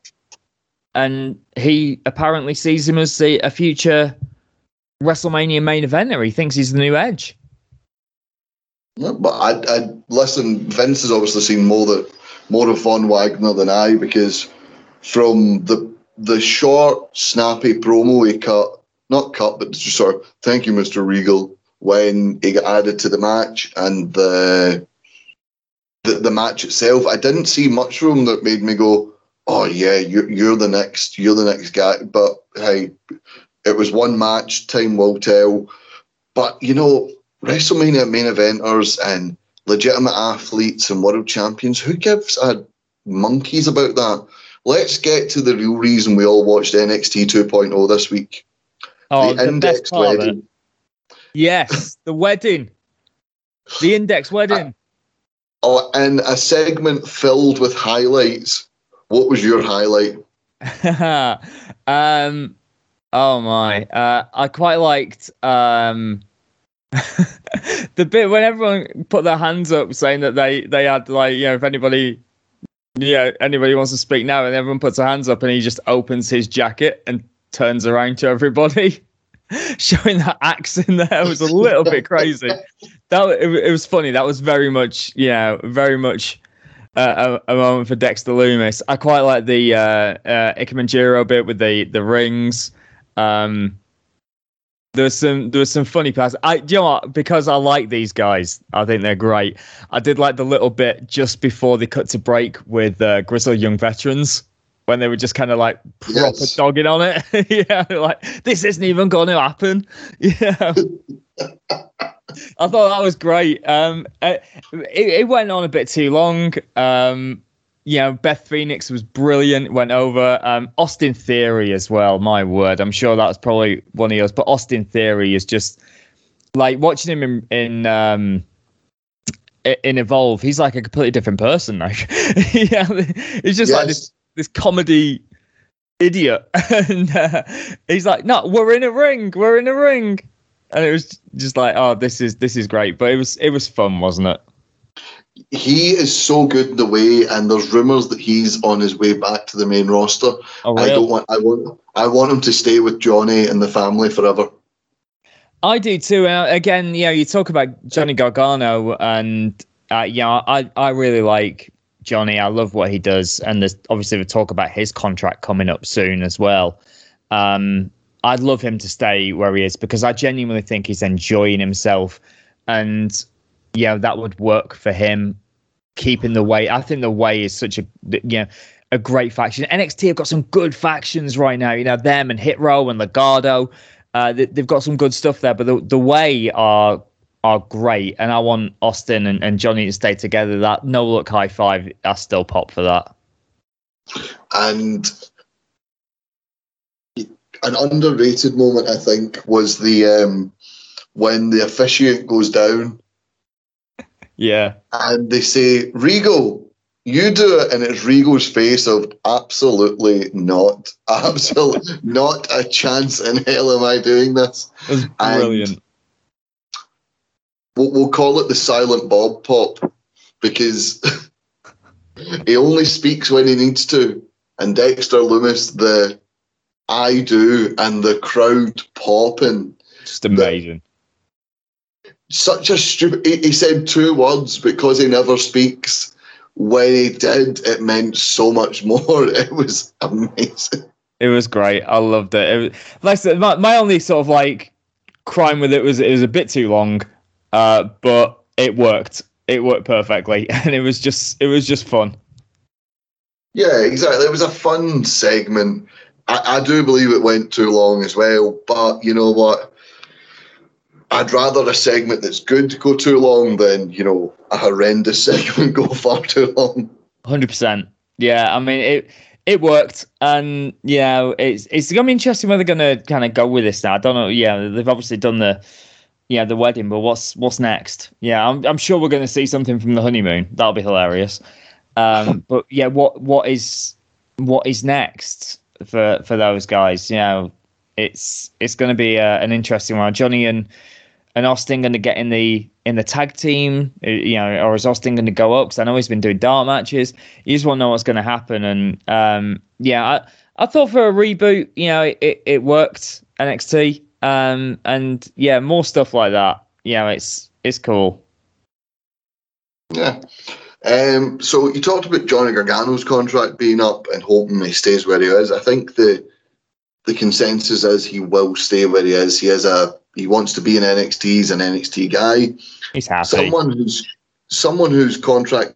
and he apparently sees him as a future WrestleMania main eventer. He thinks he's the new Edge. No, but I, I listen, Vince has obviously seen more that more of Von Wagner than I, because from the the short, snappy promo he cut, not cut, but just sort of, thank you, Mister Regal, when he got added to the match, and the the, the match itself, I didn't see much from him that made me go, oh yeah, you're you're the next, you're the next guy. But hey, it was one match. Time will tell. But you know, WrestleMania main eventers and legitimate athletes and world champions, who gives a monkeys about that? Let's get to the real reason we all watched N X T two point oh this week. Oh, the, the index best part wedding. Of it. Yes, the wedding. The index wedding. Oh, and a segment filled with highlights. What was your highlight? um, oh, my. Uh, I quite liked um, the bit when everyone put their hands up saying that they, they had, like, you know, if anybody, you know, anybody wants to speak now, and everyone puts their hands up, and he just opens his jacket and turns around to everybody. Showing that axe in there was a little bit crazy. That it, it was funny. That was very much, yeah, very much... uh, a, a moment for Dexter Lumis. I quite like the uh, uh, Ikemanjiro bit with the the rings. Um, there was some there was some funny passes. I do you know what? Because I like these guys. I think they're great. I did like the little bit just before they cut to break with uh, Grizzle Young Veterans, when they were just kind of like proper yes. dogging on it. Yeah, like, this isn't even going to happen. Yeah. I thought that was great. Um, it, it went on a bit too long. Um, you know, Beth Phoenix was brilliant, went over. Um, Austin Theory as well, my word. I'm sure that was probably one of yours, but Austin Theory is just, like, watching him in... in um, in Evolve, he's like a completely different person. Like, yeah, it's just yes. like this... this comedy idiot. And uh, he's like, no, we're in a ring. We're in a ring. And it was just like, oh, this is, this is great. But it was, it was fun, wasn't it? He is so good in the way. And there's rumors that he's on his way back to the main roster. Oh, really? I don't want, I want, I want him to stay with Johnny and the family forever. I do too. Uh, again, you know, you talk about Johnny Gargano and uh, yeah, I, I really like Johnny. I love what he does, and there's obviously the talk about his contract coming up soon as well. Um, I'd love him to stay where he is because I genuinely think he's enjoying himself, and yeah, that would work for him. Keeping the Way, I think the Way is such a you know a great faction. N X T have got some good factions right now. You know them and Hit Row and Legado. Uh, they, they've got some good stuff there, but the the Way are. are great, and I want Austin and, and Johnny to stay together. That no look high five, I still pop for that. And an underrated moment, I think, was the um, when the officiant goes down. Yeah, and they say, "Regal, you do it," and it's Regal's face of absolutely not, absolutely not a chance in hell am I doing this. It was brilliant. And we'll call it the silent Bob pop because he only speaks when he needs to. And Dexter Lumis, the I do and the crowd popping. Just amazing. The, such a stupid... He, he said two words because he never speaks. When he did, it meant so much more. It was amazing. It was great. I loved it. It was, like I said, my, my only sort of like crime with it was it was a bit too long. Uh, but it worked. It worked perfectly, and it was just it was just fun. Yeah, exactly. It was a fun segment. I, I do believe it went too long as well, but you know what? I'd rather a segment that's good go too long than you know a horrendous segment go far too long. one hundred percent. Yeah, I mean it. It worked, and yeah, it's it's gonna be interesting where they're gonna kind of go with this now. I don't know. Yeah, they've obviously done the. Yeah, the wedding, but what's what's next? Yeah, I'm I'm sure we're going to see something from the honeymoon. That'll be hilarious. Um, but yeah, what what is what is next for for those guys? You know, it's it's going to be uh, an interesting one. Johnny and and Austin going to get in the in the tag team. You know, or is Austin going to go up? Because I know he's been doing dark matches. You just want to know what's going to happen. And um, yeah, I I thought for a reboot, you know, it it worked. N X T. Um, and yeah, more stuff like that. Yeah, it's it's cool. Yeah. Um, so you talked about Johnny Gargano's contract being up and hoping he stays where he is. I think the the consensus is he will stay where he is. He has a he wants to be in N X T. He's an N X T guy. He's happy. Someone who's someone whose contract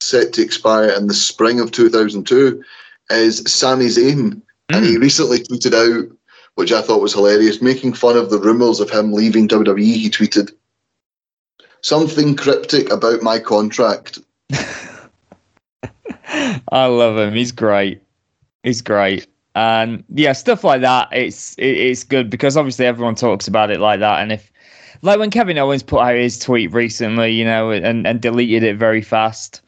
is set to expire in the spring of two thousand two is Sami Zayn, mm. and he recently tweeted out, which I thought was hilarious, making fun of the rumours of him leaving W W E, he tweeted, "Something cryptic about my contract." I love him. He's great. He's great. And yeah, stuff like that, it's it, it's good because obviously everyone talks about it like that. And if, like when Kevin Owens put out his tweet recently, you know, and, and deleted it very fast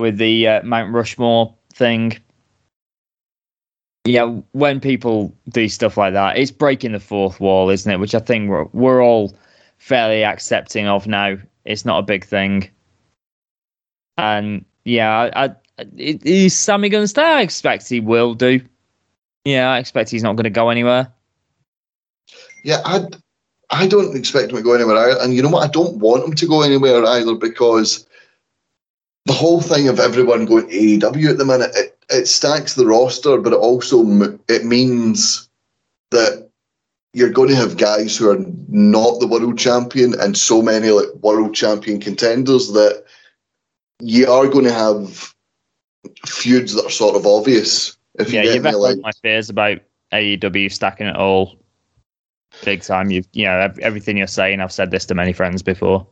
with the uh, Mount Rushmore thing. Yeah, when people do stuff like that, it's breaking the fourth wall, isn't it? Which I think we're we're all fairly accepting of now. It's not a big thing. And yeah, I, I, is Sami going to stay? I expect he will do. Yeah, I expect he's not going to go anywhere. Yeah, I, I don't expect him to go anywhere either. And you know what? I don't want him to go anywhere either because the whole thing of everyone going to A E W at the minute, it, it stacks the roster, but it also it means that you're going to have guys who are not the world champion and so many like world champion contenders that you are going to have feuds that are sort of obvious. If yeah, you you've echoed like, my fears about A E W stacking it all big time. You've, you know, everything you're saying, I've said this to many friends before.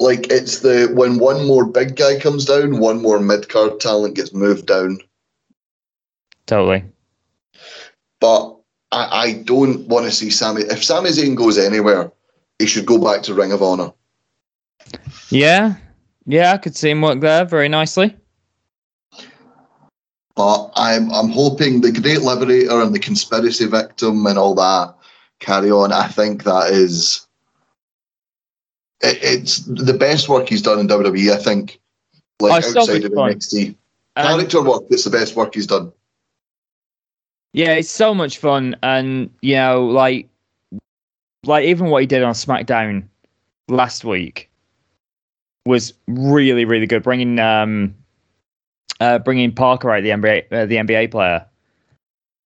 Like, it's the, when one more big guy comes down, one more mid-card talent gets moved down. Totally. But I, I don't want to see Sami. If Sami Zayn goes anywhere, he should go back to Ring of Honor. Yeah. Yeah, I could see him work there very nicely. But I'm, I'm hoping the Great Liberator and the Conspiracy Victim and all that carry on. I think that is... It, it's the best work he's done in W W E, I think. Like, I outside of N X T. Um, Character work, it's the best work he's done. Yeah, it's so much fun. And, you know, like, like even what he did on SmackDown last week was really, really good. Bringing um, uh, bringing Parker out, the N B A, uh, the N B A player.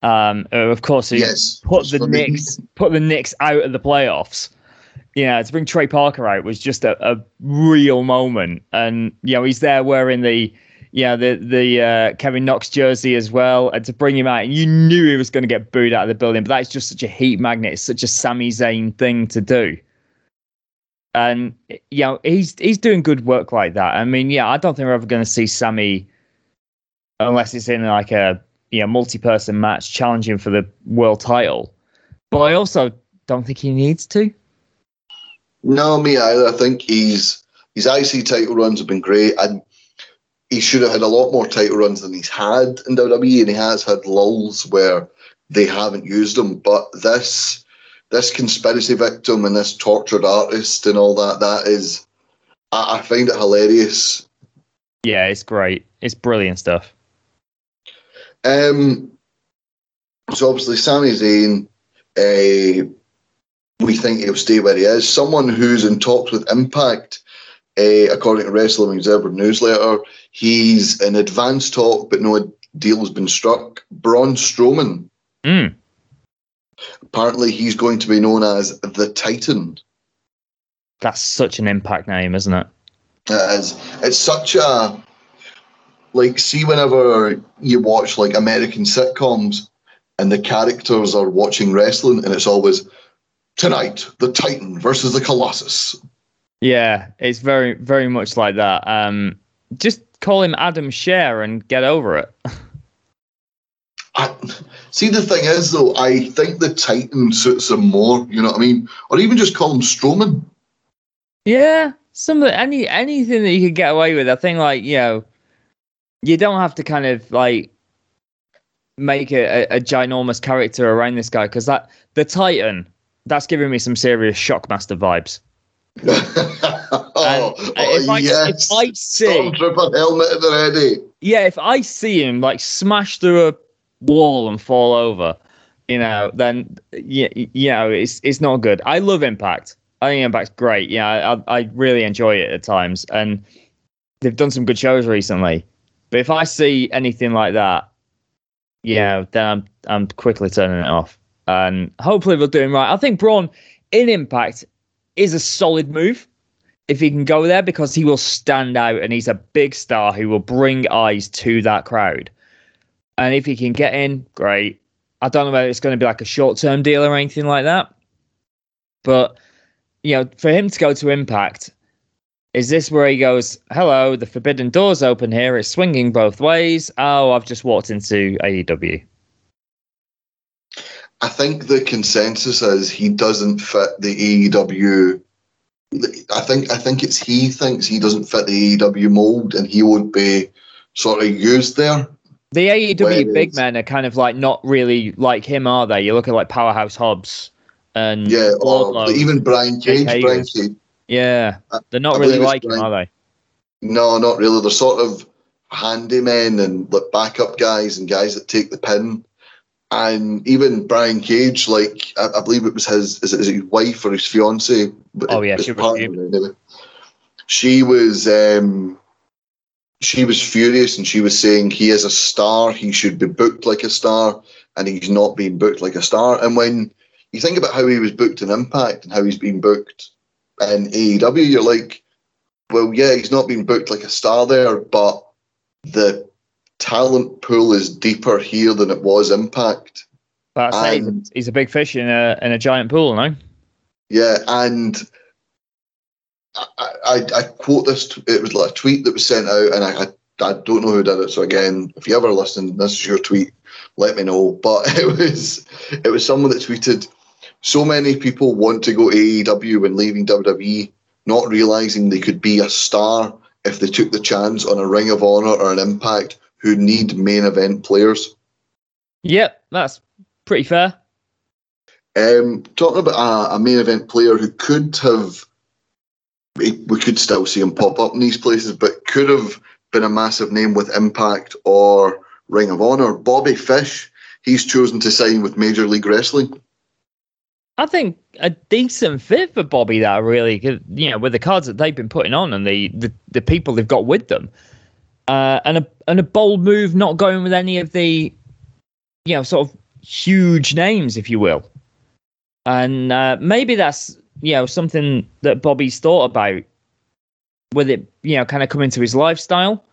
Um, uh, of course, he yes, put the Knicks me. put the Knicks out of the playoffs. Yeah, to bring Trey Parker out was just a, a real moment, and you know he's there wearing the, yeah, you know, the the uh, Kevin Knox jersey as well, and to bring him out, and you knew he was going to get booed out of the building, but that's just such a heat magnet. It's such a Sami Zayn thing to do, and you know he's he's doing good work like that. I mean, yeah, I don't think we're ever going to see Sami unless it's in like a you know multi-person match challenging for the world title, but I also don't think he needs to. No, me either. I think he's his I C title runs have been great, and he should have had a lot more title runs than he's had in W W E, and he has had lulls where they haven't used them. But this this Conspiracy Victim and this Tortured Artist and all that, that is, I, I find it hilarious. Yeah, it's great. It's brilliant stuff. Um, so obviously Sami Zayn, a. Uh, we think he'll stay where he is. Someone who's in talks with Impact, uh, according to Wrestling Observer Newsletter, he's in advanced talk, but no deal has been struck. Braun Strowman. Mm. Apparently, he's going to be known as the Titan. That's such an Impact name, isn't it? It is. It's such a... Like, see whenever you watch, like, American sitcoms, and the characters are watching wrestling, and it's always... Tonight, the Titan versus the Colossus. Yeah, it's very, very much like that. Um, just call him Adam Scher and get over it. I, see, the thing is, though, I think the Titan suits him more. You know what I mean? Or even just call him Strowman. Yeah, some of the, any anything that you could get away with. I think, like, you know, you don't have to kind of like make a, a, a ginormous character around this guy, because that the Titan. That's giving me some serious Shockmaster vibes. oh, if, I, yes. if I see Stormtrooper helmet at the ready. Yeah, if I see him like smash through a wall and fall over, you know, then yeah, you know, it's it's not good. I love Impact. I think Impact's great. Yeah, I, I really enjoy it at times, and they've done some good shows recently. But if I see anything like that, yeah, yeah. then I'm I'm quickly turning it off. And hopefully they'll do him right. I think Braun in Impact is a solid move if he can go there, because he will stand out and he's a big star who will bring eyes to that crowd. And if he can get in, great. I don't know whether it's going to be like a short-term deal or anything like that. But, you know, for him to go to Impact, is this where he goes, hello, the forbidden door's open here, it's swinging both ways. Oh, I've just walked into A E W. I think the consensus is he doesn't fit the A E W. I think I think it's he thinks he doesn't fit the A E W mold, and he won't be sort of used there. The A E W big men are kind of like not really like him, are they? You look at like Powerhouse Hobbs and yeah, or even Brian Cage. Brian Cage. Yeah, they're not I really like Brian, him, are they? No, not really. They're sort of handymen and like backup guys and guys that take the pin. And even Brian Cage, like, I, I believe it was his, is it, is it his wife or his fiancée? Oh, yeah, she was. Anyway. She was um, she was furious, and she was saying he is a star, he should be booked like a star, and he's not being booked like a star. And when you think about how he was booked in Impact and how he's been booked in A E W, you're like, well, yeah, he's not being booked like a star there, but the talent pool is deeper here than it was Impact. That's and, he's a big fish in a in a giant pool, no? Yeah, and I, I, I quote this. It was like a tweet that was sent out, and I, I I don't know who did it. So again, if you ever listen, this is your tweet. Let me know. But it was it was someone that tweeted, "So many people want to go to A E W when leaving W W E, not realizing they could be a star if they took the chance on a Ring of Honor or an Impact, who need main event players." Yep, that's pretty fair. Um, talking about a, a main event player who could have, we could still see him pop up in these places, but could have been a massive name with Impact or Ring of Honor. Bobby Fish, he's chosen to sign with Major League Wrestling. I think a decent fit for Bobby there, really, you know, with the cards that they've been putting on and the, the, the people they've got with them. Uh, and a and a bold move, not going with any of the, you know, sort of huge names, if you will. And uh, maybe that's, you know, something that Bobby's thought about with it, you know, kind of coming to his lifestyle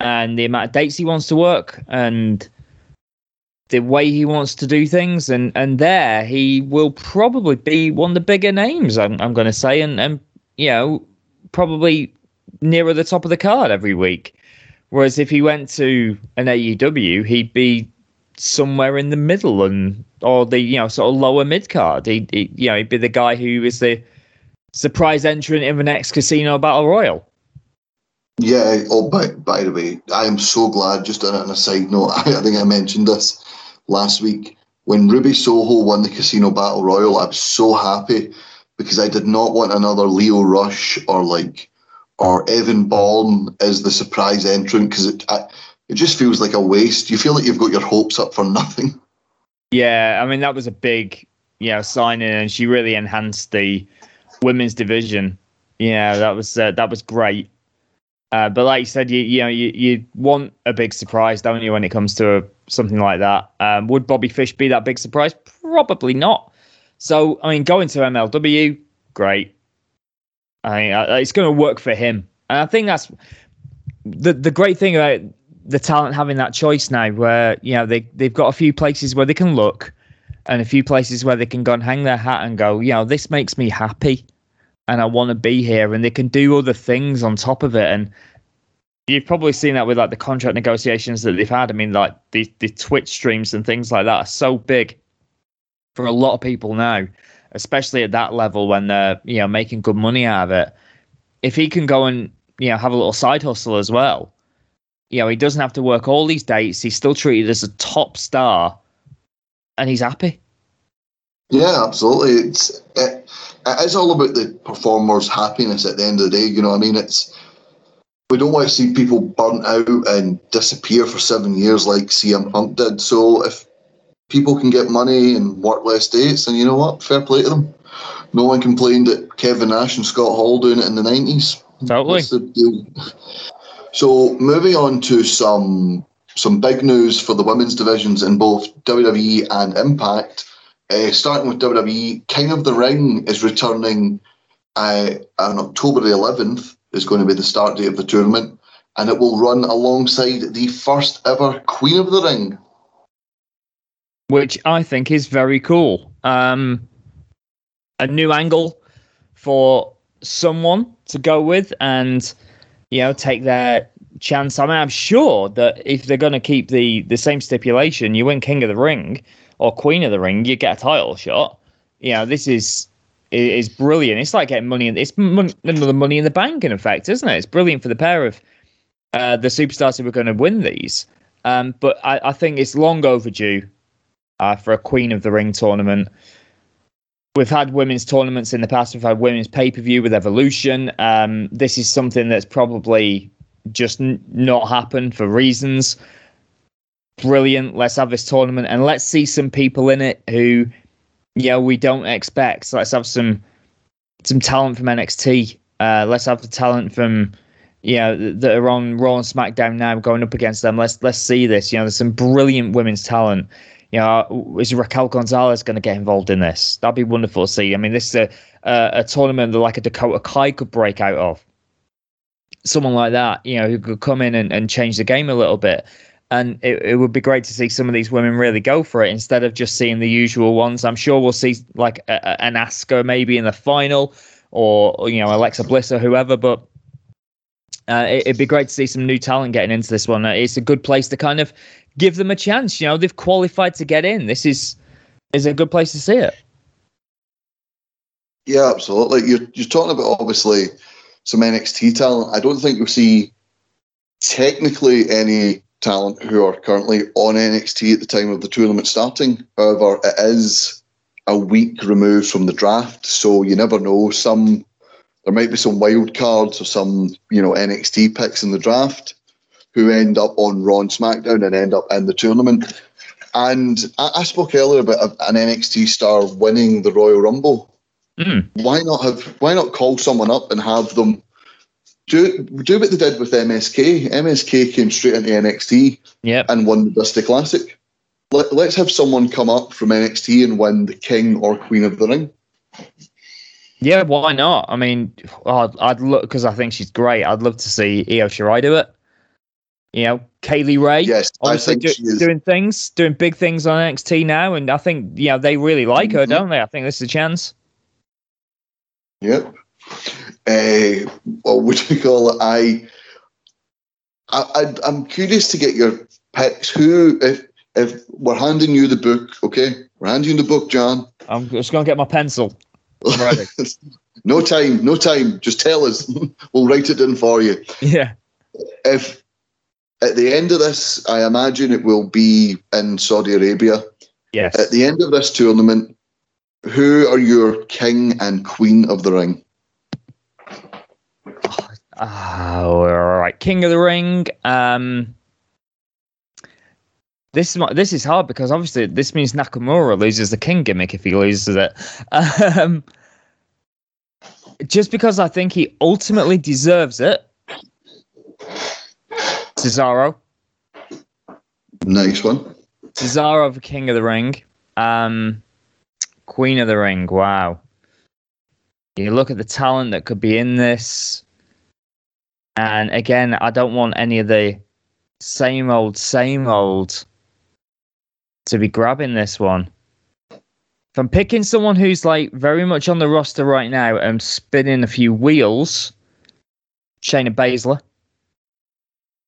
and the amount of dates he wants to work and the way he wants to do things. And, and there he will probably be one of the bigger names, I'm, I'm going to say, and, and, you know, probably nearer the top of the card every week. Whereas if he went to an A E W, he'd be somewhere in the middle and or the, you know, sort of lower mid card. He, he, you know, he'd be the guy who is the surprise entrant in the next Casino Battle Royal. Yeah. Oh, by, by the way, I am so glad. Just on a side note, I, I think I mentioned this last week when Ruby Soho won the Casino Battle Royal. I was so happy because I did not want another Lio Rush or like. Or Evan Bourne as the surprise entrant, because it I, it just feels like a waste. You feel like you've got your hopes up for nothing. Yeah, I mean, that was a big you know, signing, and she really enhanced the women's division. Yeah, that was uh, that was great. Uh, but like you said, you you know you, you want a big surprise, don't you, when it comes to a, something like that? Um, would Bobby Fish be that big surprise? Probably not. So I mean, going to M L W, great. I mean, it's going to work for him. And I think that's the the great thing about the talent having that choice now, where, you know, they, they've got a few places where they can look and a few places where they can go and hang their hat and go, you know, this makes me happy and I want to be here. And they can do other things on top of it. And you've probably seen that with, like, the contract negotiations that they've had. I mean, like, the, the Twitch streams and things like that are so big for a lot of people now, especially at that level when they're, you know, making good money out of it. If he can go and, you know, have a little side hustle as well, you know, he doesn't have to work all these dates. He's still treated as a top star and he's happy. Yeah, absolutely. It's, it, it is all about the performer's happiness at the end of the day. You know what I mean? It's, we don't want to see people burnt out and disappear for seven years like C M Punk did. So if people can get money and work less dates, and you know what? Fair play to them. No one complained at Kevin Nash and Scott Hall doing it in the nineties. Totally. That's the deal. So moving on to some some big news for the women's divisions in both W W E and Impact. Uh, starting with W W E, King of the Ring is returning uh, on October the eleventh. Is going to be the start date of the tournament, and it will run alongside the first ever Queen of the Ring, which I think is very cool. Um, a new angle for someone to go with and, you know, take their chance. I mean, I'm sure that if they're going to keep the, the same stipulation, you win King of the Ring or Queen of the Ring, you get a title shot. You know, this is is brilliant. It's like getting money in, it's mon- another money in the bank, in effect, isn't it? It's brilliant for the pair of uh, the superstars who are going to win these. Um, but I, I think it's long overdue. Uh, for a Queen of the Ring tournament. We've had women's tournaments in the past. We've had women's pay-per-view with Evolution. Um, this is something that's probably just n- not happened for reasons. Brilliant. Let's have this tournament and let's see some people in it who, yeah, we don't expect. So let's have some some talent from N X T. Uh, let's have the talent from yeah, that are on Raw and SmackDown now going up against them. Let's let's see this. You know, there's some brilliant women's talent. You know, is Raquel Gonzalez going to get involved in this? That'd be wonderful to see. I mean, this is a, a, a tournament that like a Dakota Kai could break out of. Someone like that, you know, who could come in and, and change the game a little bit. And it, it would be great to see some of these women really go for it instead of just seeing the usual ones. I'm sure we'll see like a, a, an Asuka maybe in the final or, you know, Alexa Bliss or whoever. But uh, it, it'd be great to see some new talent getting into this one. It's a good place to kind of give them a chance. You know, they've qualified to get in. This is is a good place to see it. Yeah, absolutely. You're, you're talking about, obviously, some N X T talent. I don't think you'll see technically any talent who are currently on N X T at the time of the tournament starting. However, it is a week removed from the draft, so you never know. Some there might be some wild cards or some, you know, N X T picks in the draft who end up on Raw and SmackDown and end up in the tournament. And I, I spoke earlier about an N X T star winning the Royal Rumble. Mm. Why not have? Why not call someone up and have them? Do do what they did with M S K. M S K came straight into N X T yep. and won the Dusty Classic. Let, let's have someone come up from N X T and win the King or Queen of the Ring. Yeah, why not? I mean, I'd, I'd look because I think she's great. I'd love to see Io Shirai do it. You know, Kaylee Ray. Yes, obviously I think do, she is. doing things, doing big things on N X T now, and I think you know they really like her, mm-hmm. don't they? I think this is a chance. Yep. Uh, what would you call it? I, I, I'm curious to get your picks. Who, if if we're handing you the book, okay? We're handing you the book, John. I'm just going to get my pencil. I'm ready. no time, no time. Just tell us. We'll write it in for you. Yeah. If at the end of this, I imagine it will be in Saudi Arabia. Yes. At the end of this tournament, who are your king and queen of the ring? Oh, all right. King of the Ring. Um, this is my, this is hard because obviously this means Nakamura loses the King gimmick if he loses it. Um, just because I think he ultimately deserves it. Cesaro. Nice one. Cesaro for King of the Ring. Um, Queen of the Ring. Wow. You look at the talent that could be in this. And again, I don't want any of the same old, same old to be grabbing this one. If I'm picking someone who's like very much on the roster right now and spinning a few wheels, Shayna Baszler.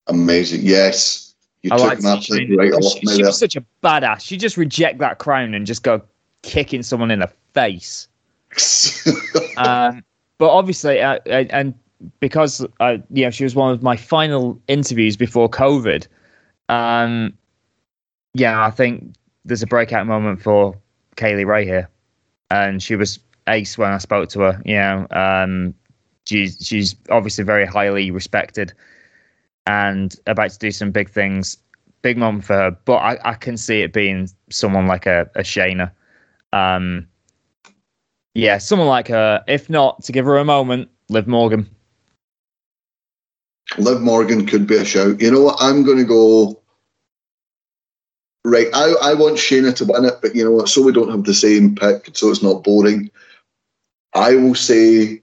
Amazing. Yes. You I took like that she, right off she, she was such a badass. She just reject that crown and just go kicking someone in the face. um, but obviously, uh, and... because uh, you know, she was one of my final interviews before COVID. Um, yeah, I think there's a breakout moment for Kaylee Ray here. And she was ace when I spoke to her. You know, um, she's, she's obviously very highly respected and about to do some big things. Big moment for her. But I, I can see it being someone like a, a Shayna. Um, yeah, someone like her. If not, to give her a moment, Liv Morgan. Liv Morgan could be a shout. You know what? I'm going to go... Right, I, I want Shayna to win it, but you know what? So we don't have the same pick, so it's not boring. I will say,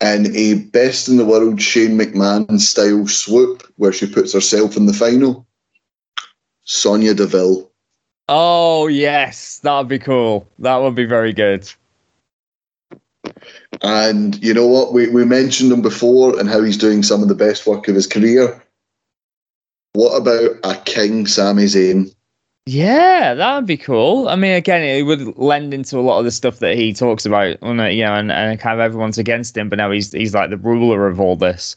in a best-in-the-world Shane McMahon-style swoop, where she puts herself in the final, Sonya Deville. Oh, yes. That would be cool. That would be very good. And you know what? We we mentioned him before and how he's doing some of the best work of his career. What about a King Sami Zayn? Yeah, that would be cool. I mean, again, it would lend into a lot of the stuff that he talks about, you know, and, and kind of everyone's against him, but now he's he's like the ruler of all this.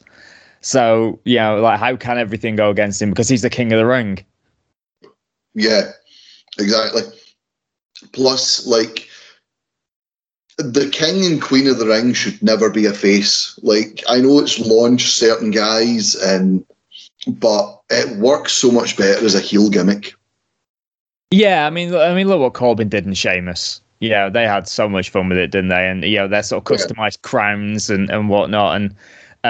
So, you know, like how can everything go against him? Because he's the King of the Ring. Yeah, exactly. Plus, like, the King and Queen of the Ring should never be a face. Like, I know it's launched certain guys, and but it works so much better as a heel gimmick. Yeah, I mean, I mean, look what Corbin did in Sheamus. Yeah, they had so much fun with it, didn't they? And you know, they're sort of customized yeah. crowns and, and whatnot. And uh,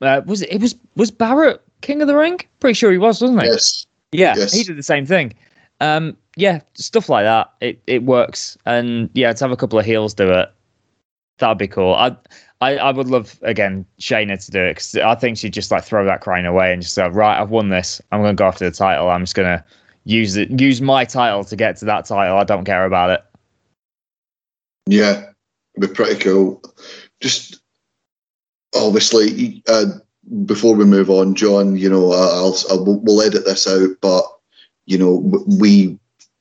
uh, uh, was it? It was was Barrett King of the Ring? Pretty sure he was, wasn't he? Yes. Yeah, yes. He did the same thing. Um, yeah, stuff like that. It it works, and yeah, to have a couple of heels do it, that'd be cool. I I, I would love again Shayna to do it because I think she'd just like throw that crown away and just say, right, I've won this. I'm gonna go after the title. I'm just gonna use it, use my title to get to that title. I don't care about it. Yeah, it'd be pretty cool. Just obviously, uh, before we move on, John, you know, I'll, I'll we'll edit this out, but you know, we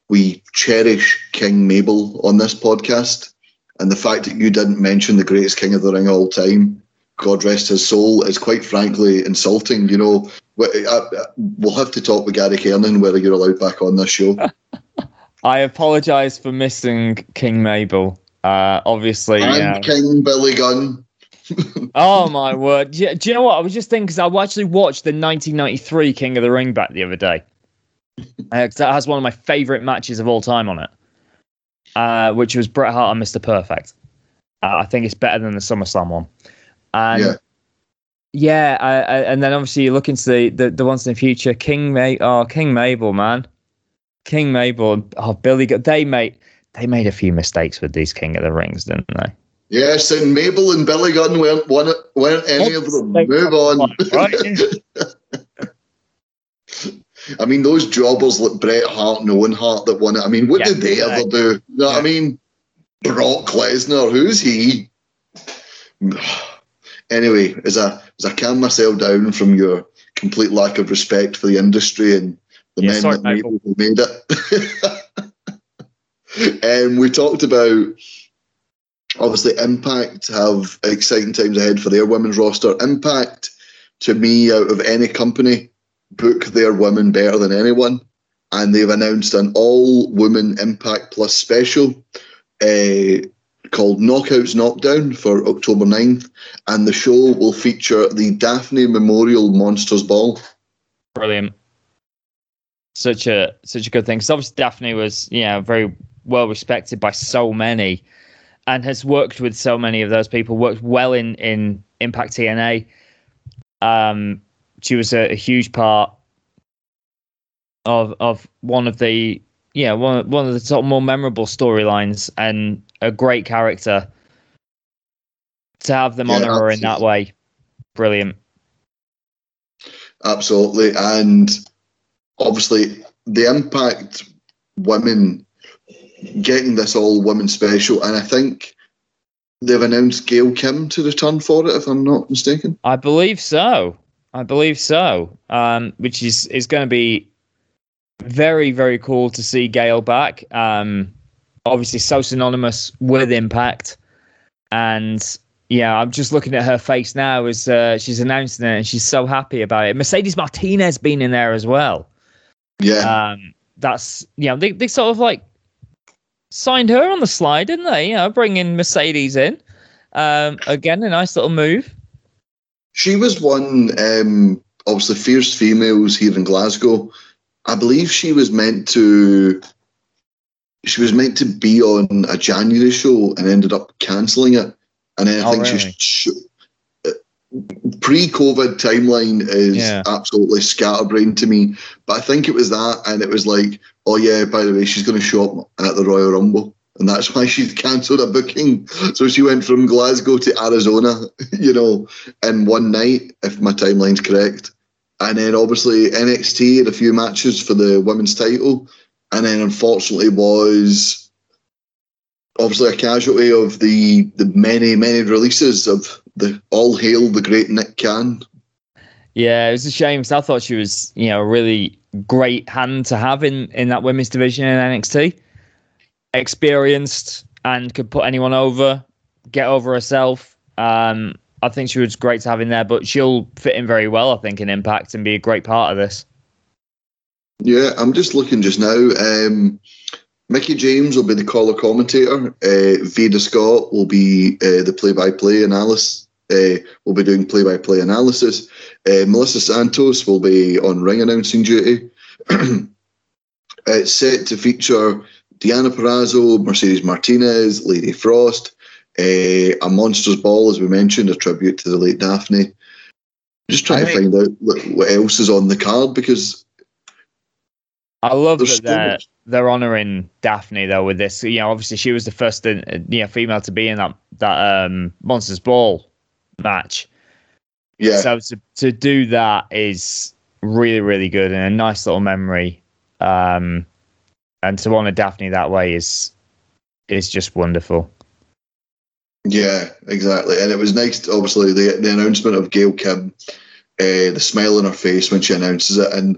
we cherish King Mabel on this podcast, and the fact that you didn't mention the greatest King of the Ring of all time, God rest his soul, is quite frankly insulting. You know, we'll have to talk with Gary Kernan whether you're allowed back on this show. I apologise for missing King Mabel. Uh, obviously, and yeah. King Billy Gunn. Oh my word! Do you know what? I was just thinking because I actually watched the nineteen ninety-three King of the Ring back the other day. Uh, cause that has one of my favourite matches of all time on it, uh, which was Bret Hart and Mister Perfect. Uh, I think it's better than the SummerSlam one. And yeah, yeah I, I, and then obviously you look into the, the, the ones in the future. King May, oh King Mabel, man, King Mabel, oh Billy. They made they made a few mistakes with these King of the Rings, didn't they? Yes, and Mabel and Billy Gunn weren't weren't, weren't any of them. Move on. Right? I mean, those jobbers like Bret Hart and Owen Hart that won it, I mean, what yeah, did they ever do? You know yeah. what I mean? Brock Lesnar, who's he? Anyway, as I, as I calm myself down from your complete lack of respect for the industry and the yeah, men sorry, that made, made it. And we talked about, obviously, Impact have exciting times ahead for their women's roster. Impact, to me, out of any company, book their women better than anyone, and they've announced an all-women Impact Plus special uh, called Knockouts Knockdown for October ninth, and the show will feature the Daphne Memorial Monsters Ball. Brilliant. Such a such a good thing. Because obviously Daphne was, you know, very well respected by so many and has worked with so many of those people, worked well in, in Impact T N A. Um... She was a, a huge part of of one of the yeah one one of the sort of more memorable storylines and a great character. To have them yeah, honour her in that way, brilliant. Absolutely, and obviously the Impact women getting this all women special, and I think they've announced Gail Kim to return for it, if I'm not mistaken. I believe so. I believe so, um, which is, is going to be very, very cool to see Gail back. Um, obviously, so synonymous with Impact. And, yeah, I'm just looking at her face now as uh, she's announcing it, and she's so happy about it. Mercedes Martinez being in there as well. Yeah. Um, that's, you know, they, they sort of, like, signed her on the slide, didn't they? You know, bringing Mercedes in. Um, again, a nice little move. She was one, um, obviously, Fierce Females here in Glasgow. I believe she was meant to, she was meant to be on a January show and ended up cancelling it. And then I oh, think really? she, she pre-COVID timeline is yeah. absolutely scatterbrained to me. But I think it was that, and it was like, oh yeah, by the way, she's going to show up at the Royal Rumble. And that's why she's cancelled a booking. So she went from Glasgow to Arizona, you know, in one night, if my timeline's correct. And then obviously N X T had a few matches for the women's title. And then unfortunately was obviously a casualty of the, the many, many releases of the All Hail the Great Nick Khan. Yeah, it was a shame because I thought she was, you know, a really great hand to have in, in that women's division in N X T. Experienced and could put anyone over, get over herself. Um, I think she was great to have in there, but she'll fit in very well, I think, in Impact and be a great part of this. Yeah, I'm just looking just now. Um, Mickey James will be the caller commentator. Uh, Vida Scott will be uh, the play-by-play analysis. Uh, will be doing play-by-play analysis. Uh, Melissa Santos will be on ring announcing duty. It's set to feature Deanna Perrazzo, Mercedes Martinez, Lady Frost, uh, a Monsters Ball, as we mentioned, a tribute to the late Daphne, Just trying I mean, to find out what else is on the card, because I love that they're, they're honouring Daphne though with this. You know, obviously she was the first in, you know, female to be in that that um, Monsters Ball match. Yeah. So to to do that is really, really good and a nice little memory. Um, and to honour Daphne that way is is just wonderful. Yeah, exactly. And it was nice, obviously, the the announcement of Gail Kim, uh, the smile on her face when she announces it, and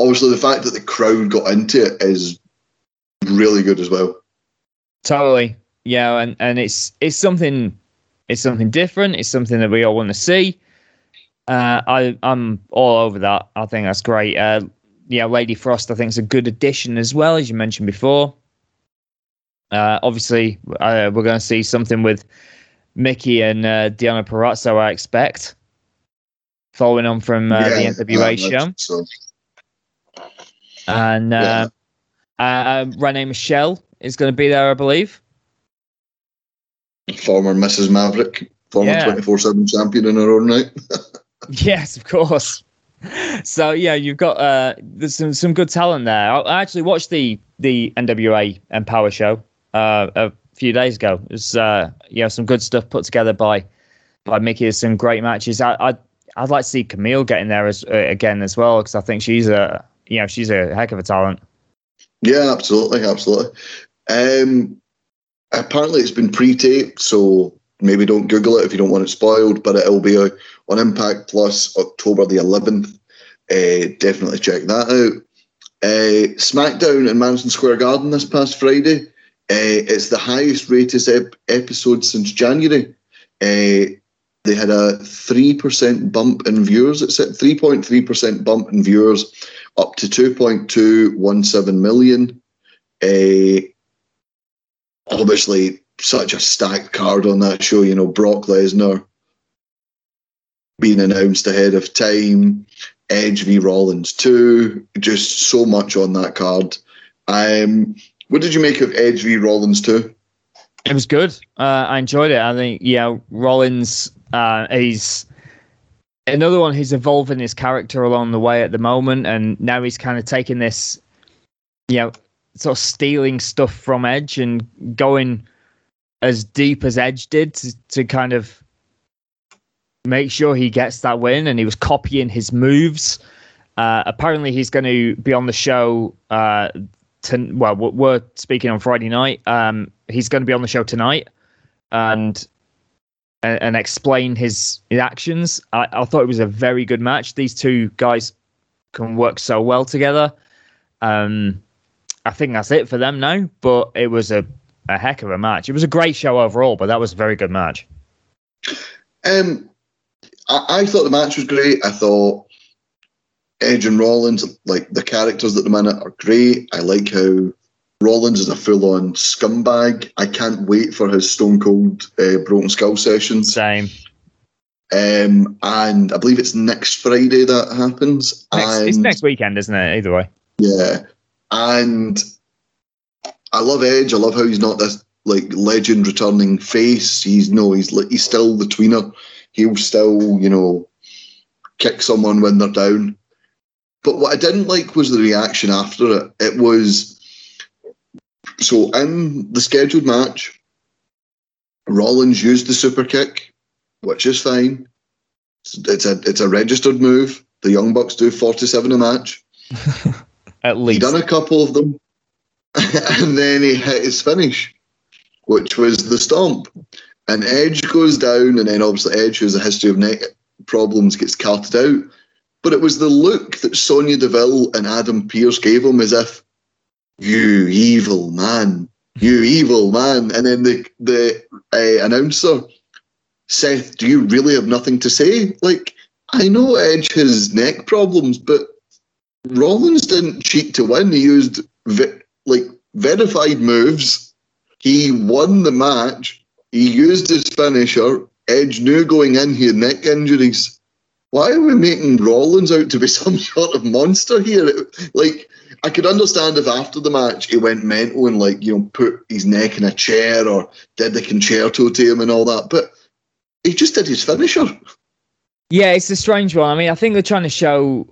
obviously the fact that the crowd got into it is really good as well. Totally. Yeah, and, and it's it's something it's something different, it's something that we all want to see. Uh, I I'm all over that. I think that's great. Uh, yeah, Lady Frost I think is a good addition as well, as you mentioned before. Uh, obviously, uh, we're going to see something with Mickey and uh, Deonna Purrazzo, I expect, following on from uh, yeah, the N W A show. So. And uh, yeah. uh, Renee Michelle is going to be there, I believe. Former Missus Maverick, former twenty-four seven champion in her own right. Yes, of course. So yeah, you've got uh, there's some some good talent there. I actually watched the the N W A Empower show uh, a few days ago. It was uh, you know, some good stuff put together by by Mickey. There's some great matches. I I'd, I'd like to see Camille get in there as uh, again as well, because I think she's a you know she's a heck of a talent. Yeah, absolutely, absolutely. Um, apparently, it's been pre-taped, so maybe don't Google it if you don't want it spoiled. But it'll be a, on Impact Plus October the eleventh. Uh, definitely check that out. Uh, SmackDown in Madison Square Garden this past Friday. Uh, it's the highest rated ep- episode since January. Uh, they had a three percent bump in viewers. It's at three point three percent bump in viewers, up to two point two one seven million. Uh, obviously, such a stacked card on that show. You know, Brock Lesnar being announced ahead of time. Edge v Rollins two, just so much on that card. Um, what did you make of Edge v Rollins two? It was good. Uh, I enjoyed it. I think, yeah, Rollins, uh, he's another one who's evolving his character along the way at the moment, and now he's kind of taking this, you know, sort of stealing stuff from Edge and going as deep as Edge did to, to kind of make sure he gets that win, and he was copying his moves. Uh, apparently, he's going to be on the show. Uh, to, well, we're speaking on Friday night. Um, he's going to be on the show tonight and and, and explain his, his actions. I, I thought it was a very good match. These two guys can work so well together. Um, I think that's it for them now, but it was a, a heck of a match. It was a great show overall, but that was a very good match. Um. I thought the match was great. I thought Edge and Rollins, like the characters at the minute, are great. I like how Rollins is a full-on scumbag. I can't wait for his Stone Cold uh, Broken Skull sessions. Same. Um, and I believe it's next Friday that happens. Next, and, it's next weekend, isn't it? Either way. Yeah. And I love Edge. I love how he's not this like legend returning face. He's no, he's he's still the tweener. He'll still, you know, kick someone when they're down. But what I didn't like was the reaction after it. It was, so in the scheduled match, Rollins used the super kick, which is fine. It's a it's a registered move. The Young Bucks do forty-seven a match. At least. He'd done a couple of them. And then he hit his finish, which was the stomp. And Edge goes down, and then obviously Edge, who has a history of neck problems, gets carted out. But it was the look that Sonya Deville and Adam Pearce gave him, as if, you evil man, you evil man. And then the the uh, announcer, Seth, do you really have nothing to say? Like, I know Edge has neck problems, but Rollins didn't cheat to win. He used ve- like verified moves. He won the match. He used his finisher. Edge knew going in here, neck injuries. Why are we making Rollins out to be some sort of monster here? It, like, I could understand if after the match he went mental and, like, you know, put his neck in a chair or did the concerto to him and all that, but he just did his finisher. Yeah, it's a strange one. I mean, I think they're trying to show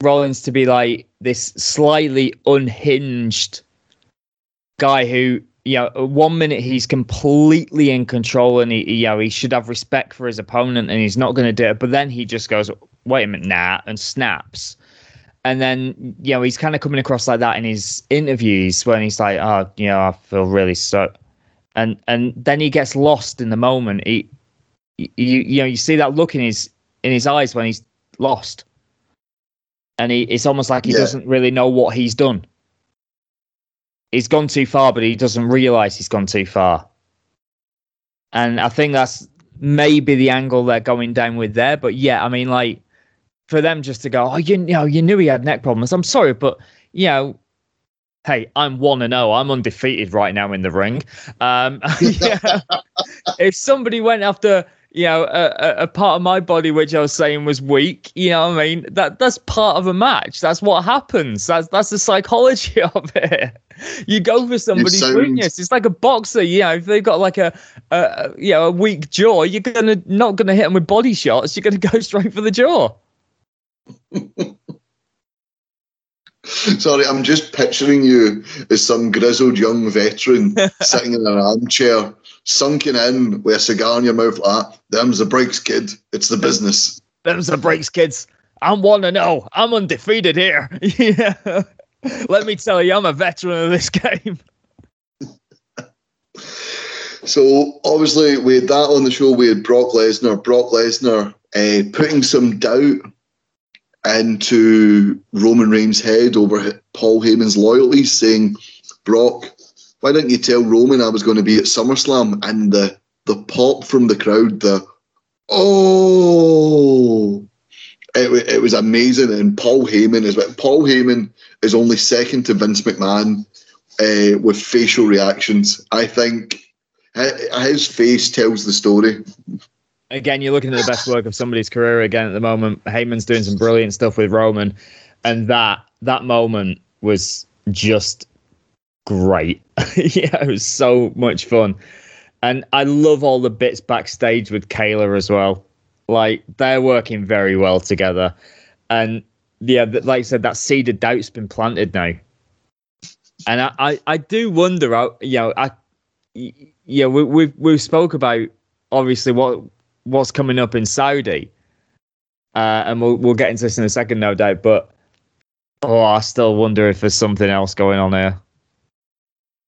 Rollins to be like this slightly unhinged guy who, you know, one minute he's completely in control and he, you know, he should have respect for his opponent and he's not going to do it. But then he just goes, wait a minute, nah, and snaps. And then, you know, he's kind of coming across like that in his interviews when he's like, oh, you know, I feel really stuck. And and then he gets lost in the moment. He, you, you know, you see that look in his in his eyes when he's lost. And he, it's almost like he yeah. doesn't really know what he's done. He's gone too far, but he doesn't realize he's gone too far. And I think that's maybe the angle they're going down with there. But yeah, I mean, like, for them just to go, oh, you, you know, you knew he had neck problems. I'm sorry, but, you know, hey, I'm one and oh. I'm undefeated right now in the ring. Um, yeah. If somebody went after, you know, a, a part of my body, which I was saying was weak, you know what I mean? That That's part of a match. That's what happens. That's that's the psychology of it. You go for somebody's sound... weakness. It's like a boxer, you know, if they've got like a, a you know, a weak jaw, you're gonna not going to hit them with body shots. You're going to go straight for the jaw. Sorry, I'm just picturing you as some grizzled young veteran sitting in an armchair, sunken in with a cigar in your mouth like that. Them's the breaks, kid. It's the business. Them's the breaks, kids. I'm one and oh. I'm undefeated here. Yeah. Let me tell you, I'm a veteran of this game. So, obviously, we had that on the show. We had Brock Lesnar. Brock Lesnar uh, putting some doubt into Roman Reigns' head over Paul Heyman's loyalty, saying, Brock, why didn't you tell Roman I was going to be at SummerSlam? And the, the pop from the crowd, the, oh, it, it was amazing. And Paul Heyman is what Paul Heyman is only second to Vince McMahon uh, with facial reactions. I think his face tells the story. Again, you're looking at the best work of somebody's career again at the moment. Heyman's doing some brilliant stuff with Roman. And that that moment was just great. Yeah, it was so much fun. And I love all the bits backstage with Kayla as well. Like, they're working very well together. And, yeah, like I said, that seed of doubt's been planted now. And I, I, I do wonder, I, you know, I, yeah, we, we've, we've spoke about, obviously, what... what's coming up in Saudi, uh, and we'll we'll get into this in a second, no doubt. But oh, I still wonder if there's something else going on here.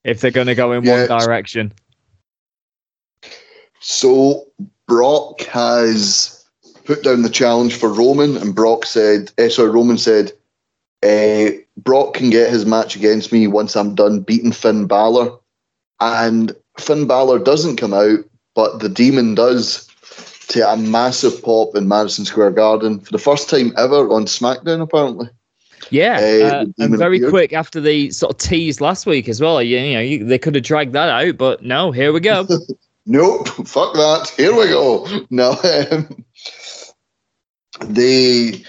If they're going to go in yeah, one direction. So Brock has put down the challenge for Roman, and Brock said, eh, sorry, Roman said, eh, Brock can get his match against me once I'm done beating Finn Balor, and Finn Balor doesn't come out, but the Demon does, to a massive pop in Madison Square Garden for the first time ever on SmackDown, apparently. Yeah, uh, uh, and very appeared. quick after the sort of tease last week as well. You, you know, you, they could have dragged that out, but no, here we go. Nope, fuck that. Here we go. No, um, they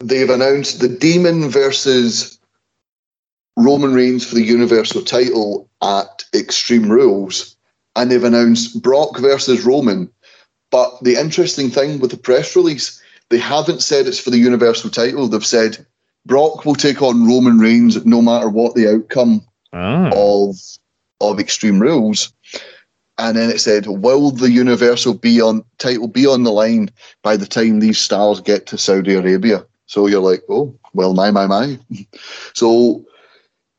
they've announced the Demon versus Roman Reigns for the Universal Title at Extreme Rules, and they've announced Brock versus Roman. But the interesting thing with the press release, they haven't said it's for the Universal title. They've said Brock will take on Roman Reigns no matter what the outcome ah. of, of Extreme Rules. And then it said, will the Universal be on, title be on the line by the time these stars get to Saudi Arabia? So you're like, oh, well, my, my, my. So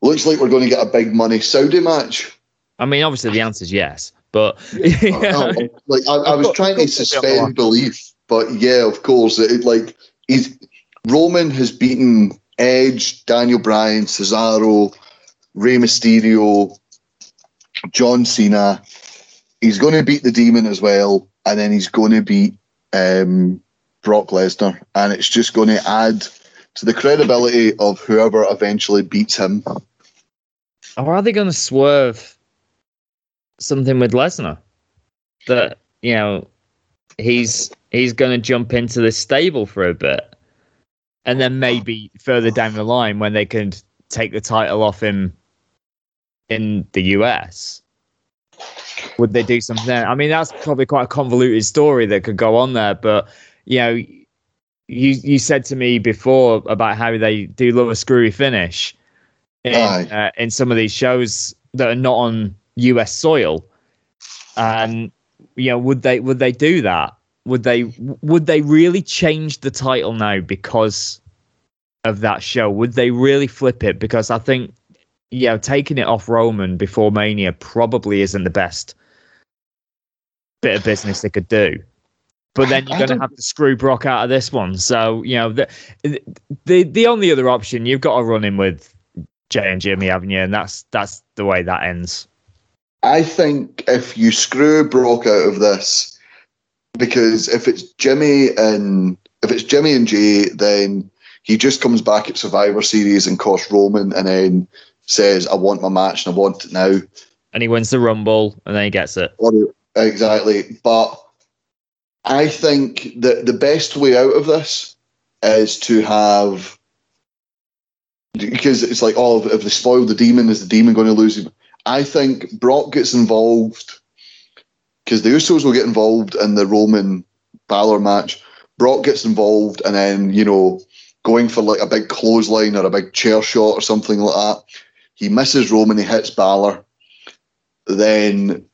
looks like we're going to get a big money Saudi match. I mean, obviously the answer is yes. But yeah. oh, oh, like I, I was trying to suspend belief, but yeah, of course, it, like he's, Roman has beaten Edge, Daniel Bryan, Cesaro, Rey Mysterio, John Cena. He's going to beat the Demon as well, and then he's going to beat um, Brock Lesnar, and it's just going to add to the credibility of whoever eventually beats him. Or are they going to swerve something with Lesnar, that, you know, he's he's going to jump into this stable for a bit, and then maybe further down the line when they could take the title off him in the U S, would they do something there? I mean, that's probably quite a convoluted story that could go on there, but you know, you you said to me before about how they do love a screwy finish in, uh, in some of these shows that are not on U S soil. And you know, would they would they do that? Would they would they really change the title now because of that show? Would they really flip it? Because I think, you know, taking it off Roman before Mania probably isn't the best bit of business they could do. But then you're going to have to screw Brock out of this one. So, you know, the the, the only other option, you've got to run in with Jay and Jimmy, haven't you? And that's, that's the way that ends. I think if you screw Brock out of this, because if it's Jimmy and if it's Jimmy and Jay, then he just comes back at Survivor Series and costs Roman and then says, I want my match and I want it now. And he wins the Rumble and then he gets it. Exactly. But I think that the best way out of this is to have, because it's like, oh, if they spoil the Demon, is the Demon going to lose him? I think Brock gets involved, because the Usos will get involved in the Roman Balor match. Brock gets involved and then, you know, going for like a big clothesline or a big chair shot or something like that. He misses Roman, he hits Balor. Then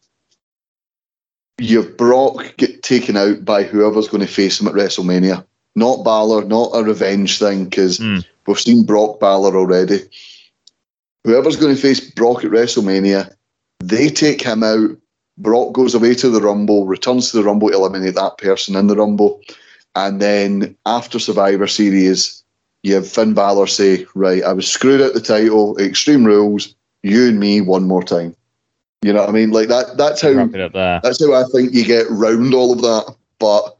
you've Brock get taken out by whoever's going to face him at WrestleMania. Not Balor, not a revenge thing, because mm. we've seen Brock Balor already. Whoever's going to face Brock at WrestleMania, they take him out. Brock goes away to the Rumble, returns to the Rumble to eliminate that person in the Rumble. And then after Survivor Series, you have Finn Balor say, right, I was screwed out the title, Extreme Rules, you and me one more time. You know what I mean? Like that. That's how. That's how I think you get round all of that. But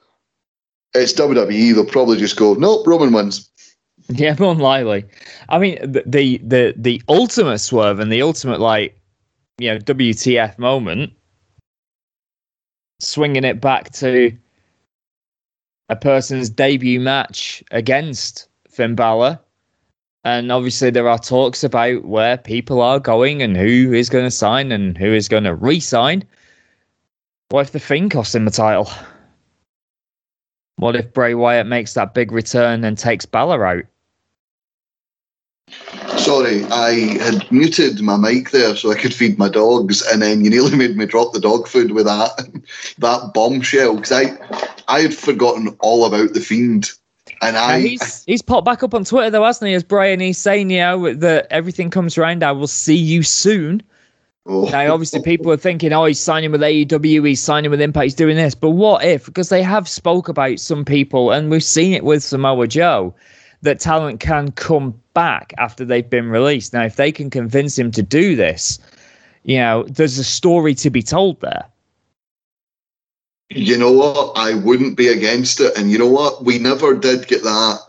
it's W W E. They'll probably just go, nope, Roman wins. Yeah, more likely. I mean, the the the ultimate swerve and the ultimate, like, you know, W T F moment, swinging it back to a person's debut match against Finn Balor. And obviously there are talks about where people are going and who is going to sign and who is going to re-sign. What if The Fiend costs him the title? What if Bray Wyatt makes that big return and takes Balor out? Sorry, I had muted my mic there so I could feed my dogs, and then you nearly made me drop the dog food with that, that bombshell, because I, I had forgotten all about The Fiend. And I, and he's, he's popped back up on Twitter, though, hasn't he? As Brian, he's saying, you know, that everything comes around, I will see you soon. Oh. Now, obviously, people are thinking, oh, he's signing with A E W, he's signing with Impact, he's doing this. But what if? Because they have spoke about some people, and we've seen it with Samoa Joe, that talent can come back after they've been released. Now, if they can convince him to do this, you know, there's a story to be told there. You know what? I wouldn't be against it. And you know what? We never did get that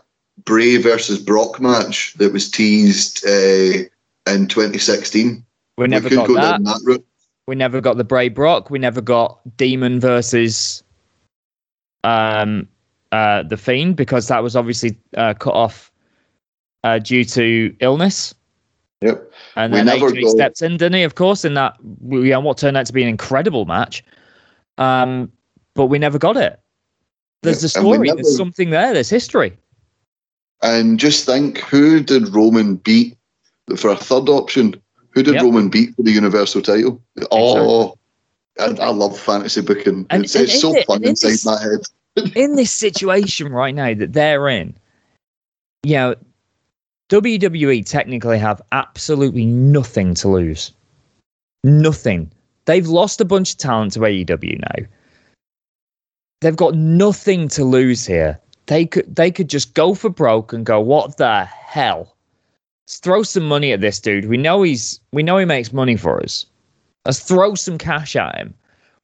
Bray versus Brock match that was teased uh, in twenty sixteen. We never we got go that. that route. We never got the Bray Brock. We never got Demon versus um, uh, The Fiend, because that was obviously uh, cut off uh, due to illness. Yep. And we then never A J go- steps in, didn't he? Of course, in that, you know, what turned out to be an incredible match. Um, But we never got it. There's a story. Never, there's something there. There's history. And just think, who did Roman beat for a third option? Who did yep. Roman beat for the Universal title? Oh, exactly. I, I love fantasy booking. And, it's and it's so it, fun inside this, my head. In this situation right now that they're in, you know, W W E technically have absolutely nothing to lose. Nothing. They've lost a bunch of talent to A E W now. They've got nothing to lose here. They could they could just go for broke and go, what the hell? Let's throw some money at this dude. We know he's we know he makes money for us. Let's throw some cash at him.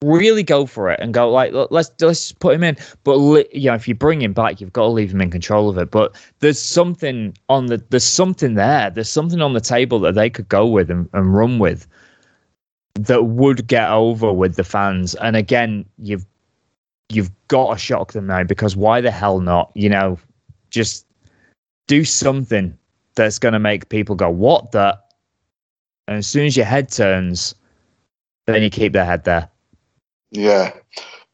Really go for it and go like, let's let's just put him in. But li- you know, if you bring him back, you've got to leave him in control of it. But there's something on the there's something there. There's something on the table that they could go with and, and run with that would get over with the fans. And again, you've You've got to shock them now, because why the hell not? You know, just do something that's going to make people go, what the? And as soon as your head turns, then you keep their head there. Yeah.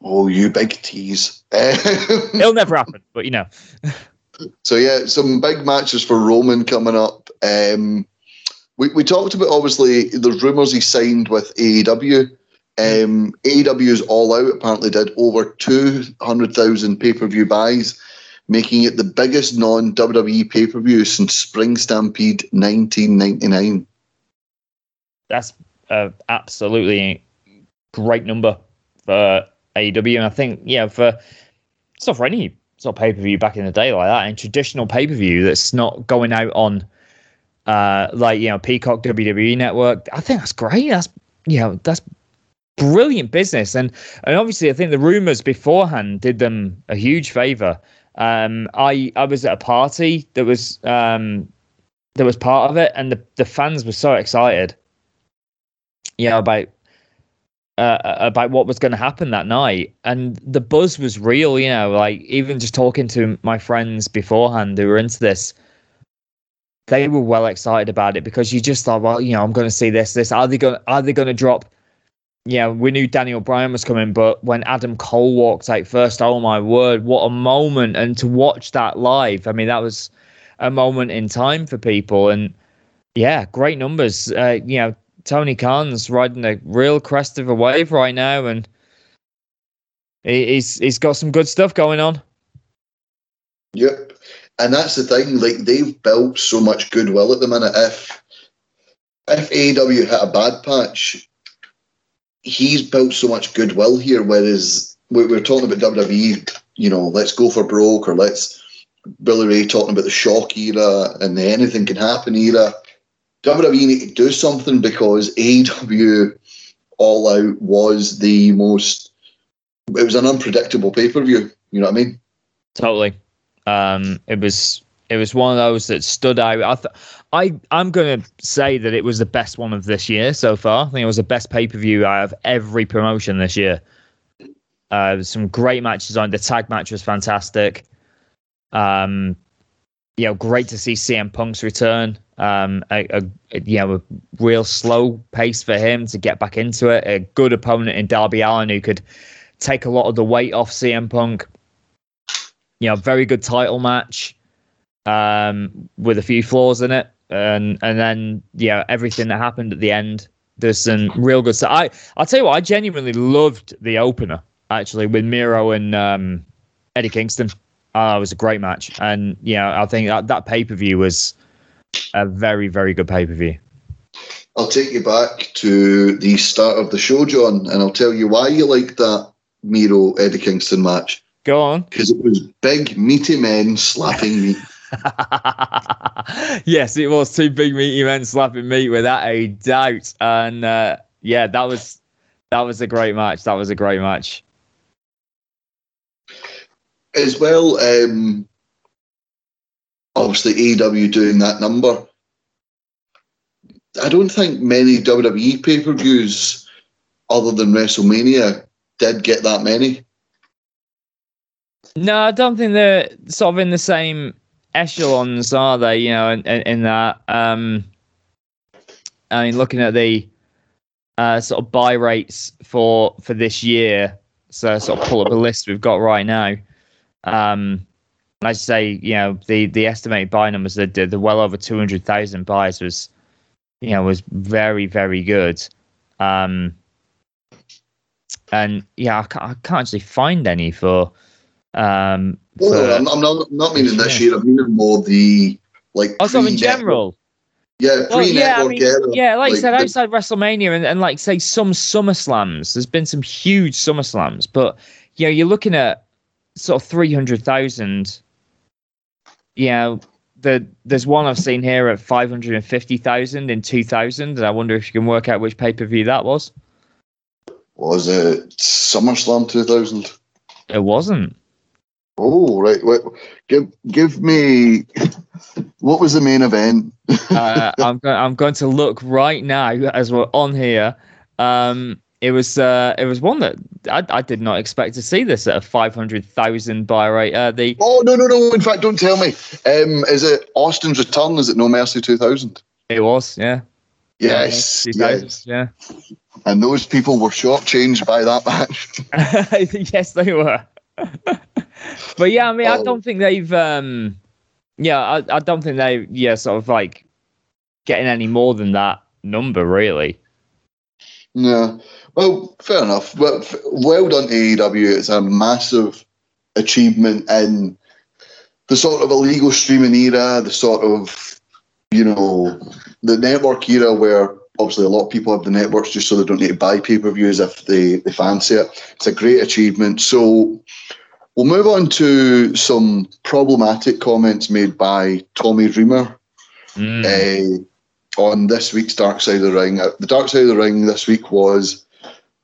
Oh, you big tease. It'll never happen, but you know. So yeah, some big matches for Roman coming up. Um, we, we talked about, obviously, there's rumours he signed with A E W. Um, A E W's All Out apparently did over two hundred thousand pay-per-view buys, making it the biggest non-W W E pay-per-view since Spring Stampede nineteen ninety-nine. That's an absolutely great number for A E W. And I think, yeah, for stuff for any sort of pay-per-view back in the day like that, and traditional pay-per-view that's not going out on, uh, like, you know, Peacock, W W E Network, I think that's great. That's, you know, that's brilliant business. And, and obviously, I think the rumours beforehand did them a huge favour. Um, I, I was at a party that was um, that was part of it, and the, the fans were so excited, you know, about uh, about what was going to happen that night, and the buzz was real. You know, like even just talking to my friends beforehand who were into this, they were well excited about it because you just thought, well, you know, I'm going to see this. This are they going? Are they going to drop? Yeah, we knew Daniel Bryan was coming, but when Adam Cole walked out first, oh my word, what a moment. And to watch that live, I mean, that was a moment in time for people. And yeah, great numbers. Uh, you know, Tony Khan's riding a real crest of a wave right now, and he's he's got some good stuff going on. Yep. And that's the thing, like, they've built so much goodwill at the minute. If, if A E W hit a bad patch, he's built so much goodwill here, whereas we're talking about W W E, you know, let's go for broke, or let's Billy Ray talking about the shock era and the anything can happen era. W W E need to do something because A E W All Out was the most, it was an unpredictable pay-per-view, you know what I mean? Totally. Um, it was it was one of those that stood out. I th- I, I'm going to say that it was the best one of this year so far. I think it was the best pay-per-view out of every promotion this year. Uh, some great matches on. The tag match was fantastic. Um, you know, great to see C M Punk's return. Um, a, a, a, you know, a real slow pace for him to get back into it. A good opponent in Darby Allin who could take a lot of the weight off C M Punk. You know, very good title match um, with a few flaws in it. And and then, yeah, everything that happened at the end, there's some real good stuff. I, I'll tell you what, I genuinely loved the opener, actually, with Miro and um, Eddie Kingston. Uh, it was a great match. And, yeah, I think that, that pay-per-view was a very, very good pay-per-view. I'll take you back to the start of the show, John, and I'll tell you why you liked that Miro-Eddie Kingston match. Go on. Because it was big, meaty men slapping meat. Yes, it was two big meaty men slapping meat without a doubt, and uh, yeah, that was that was a great match. That was a great match as well. Um, obviously, A E W doing that number. I don't think many W W E pay-per-views, other than WrestleMania, did get that many. No, I don't think they're sort of in the same echelons, are they? You know, in, in, in that, um, I mean, looking at the uh, sort of buy rates for for this year, so sort of pull up a list we've got right now. Um, I say, you know, the, the estimated buy numbers that did the well over two hundred thousand buys was, you know, was very very good. Um, and yeah, I can't, I can't actually find any for. Um, well, but, no, I'm, I'm not not meaning this yeah. year. I'm meaning more the like. Also, in general. Yeah, well, yeah, I mean, era, yeah. Like, like I said, the, outside WrestleMania and, and like say some SummerSlams. There's been some huge SummerSlams, but you know, you're looking at sort of three hundred thousand. Yeah, the there's one I've seen here at five hundred and fifty thousand in two thousand, and I wonder if you can work out which pay per view that was. Was it SummerSlam two thousand? It wasn't. Oh, right. Wait, give give me... What was the main event? uh, I'm, go- I'm going to look right now as we're on here. Um, it was uh, it was one that I, I did not expect to see this at a five hundred thousand buy rate. Uh, the Oh, no, no, no. In fact, don't tell me. Um, is it Austin's Return? Is it No Mercy two thousand? It was, yeah. Yes. Yeah. Yes. Yeah. And those people were shortchanged by that match. Yes, they were. But yeah, I mean, I don't think they've, um, yeah, I, I don't think they, yeah, sort of like getting any more than that number, really. Yeah. Well, fair enough. But well done to A E W. It's a massive achievement in the sort of illegal streaming era, the sort of, you know, the network era where obviously a lot of people have the networks just so they don't need to buy pay-per-views if they, they fancy it. It's a great achievement. So we'll move on to some problematic comments made by Tommy Dreamer mm. uh, on this week's Dark Side of the Ring. The Dark Side of the Ring this week was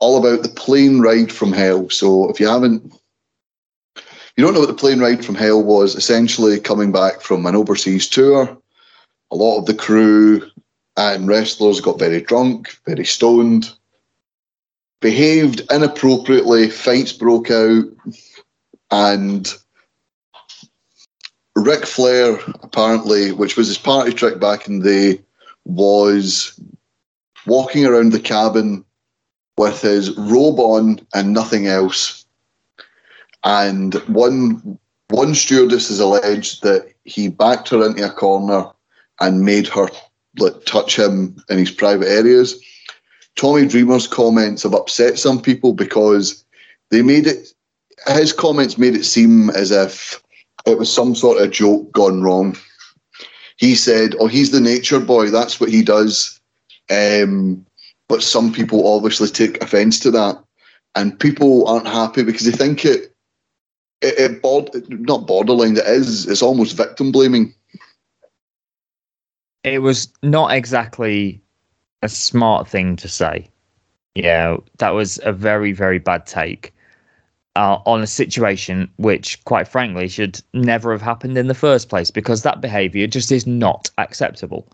all about the plane ride from hell. So if you haven't, you don't know what the plane ride from hell was, essentially coming back from an overseas tour, a lot of the crew and wrestlers got very drunk, very stoned, behaved inappropriately, fights broke out, and Ric Flair, apparently, which was his party trick back in the day, was walking around the cabin with his robe on and nothing else. And one, one stewardess has alleged that he backed her into a corner and made her like touch him in his private areas. Tommy Dreamer's comments have upset some people because they made it, his comments made it seem as if it was some sort of joke gone wrong. He said, oh, he's the nature boy, that's what he does. Um, but some people obviously take offence to that. And people aren't happy because they think it, it, it bod- not borderline, it is, it's almost victim blaming. It was not exactly a smart thing to say. Yeah, that was a very, very bad take uh, on a situation which, quite frankly, should never have happened in the first place because that behaviour just is not acceptable.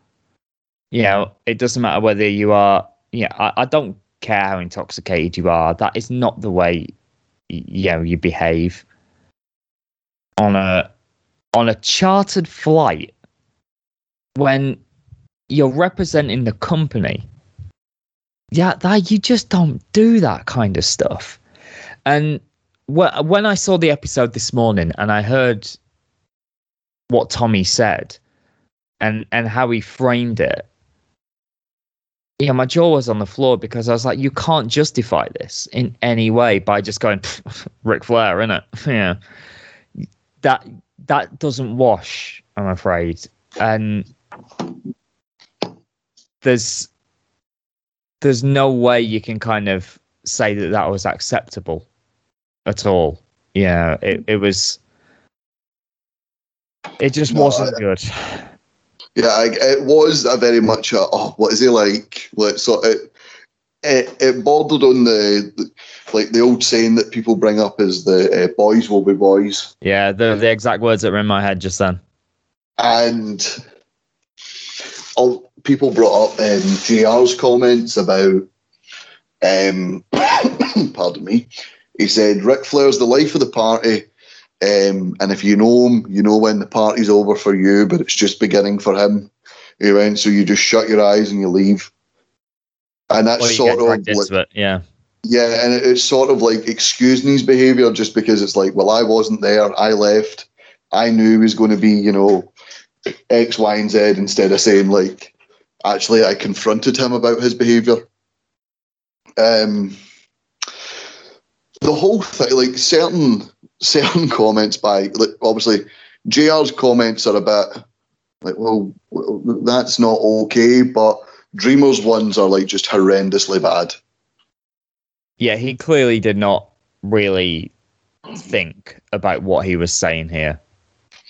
You know, it doesn't matter whether you are... Yeah, I, I don't care how intoxicated you are. That is not the way, you know, you behave on a on a chartered flight. When you're representing the company, yeah, that you just don't do that kind of stuff. And wh- when I saw the episode this morning and I heard what Tommy said and, and how he framed it, yeah, my jaw was on the floor because I was like, you can't justify this in any way by just going, Ric Flair, innit? Yeah. That, that doesn't wash, I'm afraid. And there's there's no way you can kind of say that that was acceptable at all. Yeah, it, it was. It just no, wasn't I, good. Yeah, I, it was a very much a, oh, what is he like? Like so, it it, it bordered on the, the like the old saying that people bring up is the uh, boys will be boys. Yeah, the the exact words that were in my head just then. And all, people brought up um, J R's comments about, um, pardon me, he said, Ric Flair's the life of the party, um, and if you know him, you know when the party's over for you, but it's just beginning for him. He went, so you just shut your eyes and you leave. And that's well, sort of like, it, yeah. Yeah, and it, it's sort of like excusing his behaviour just because it's like, well, I wasn't there, I left, I knew he was going to be, you know, X, Y, and Z, instead of saying, like, actually, I confronted him about his behaviour. Um, the whole thing, like, certain certain comments by, like, obviously, J R's comments are a bit, like, well, that's not okay, but Dreamer's ones are, like, just horrendously bad. Yeah, he clearly did not really think about what he was saying here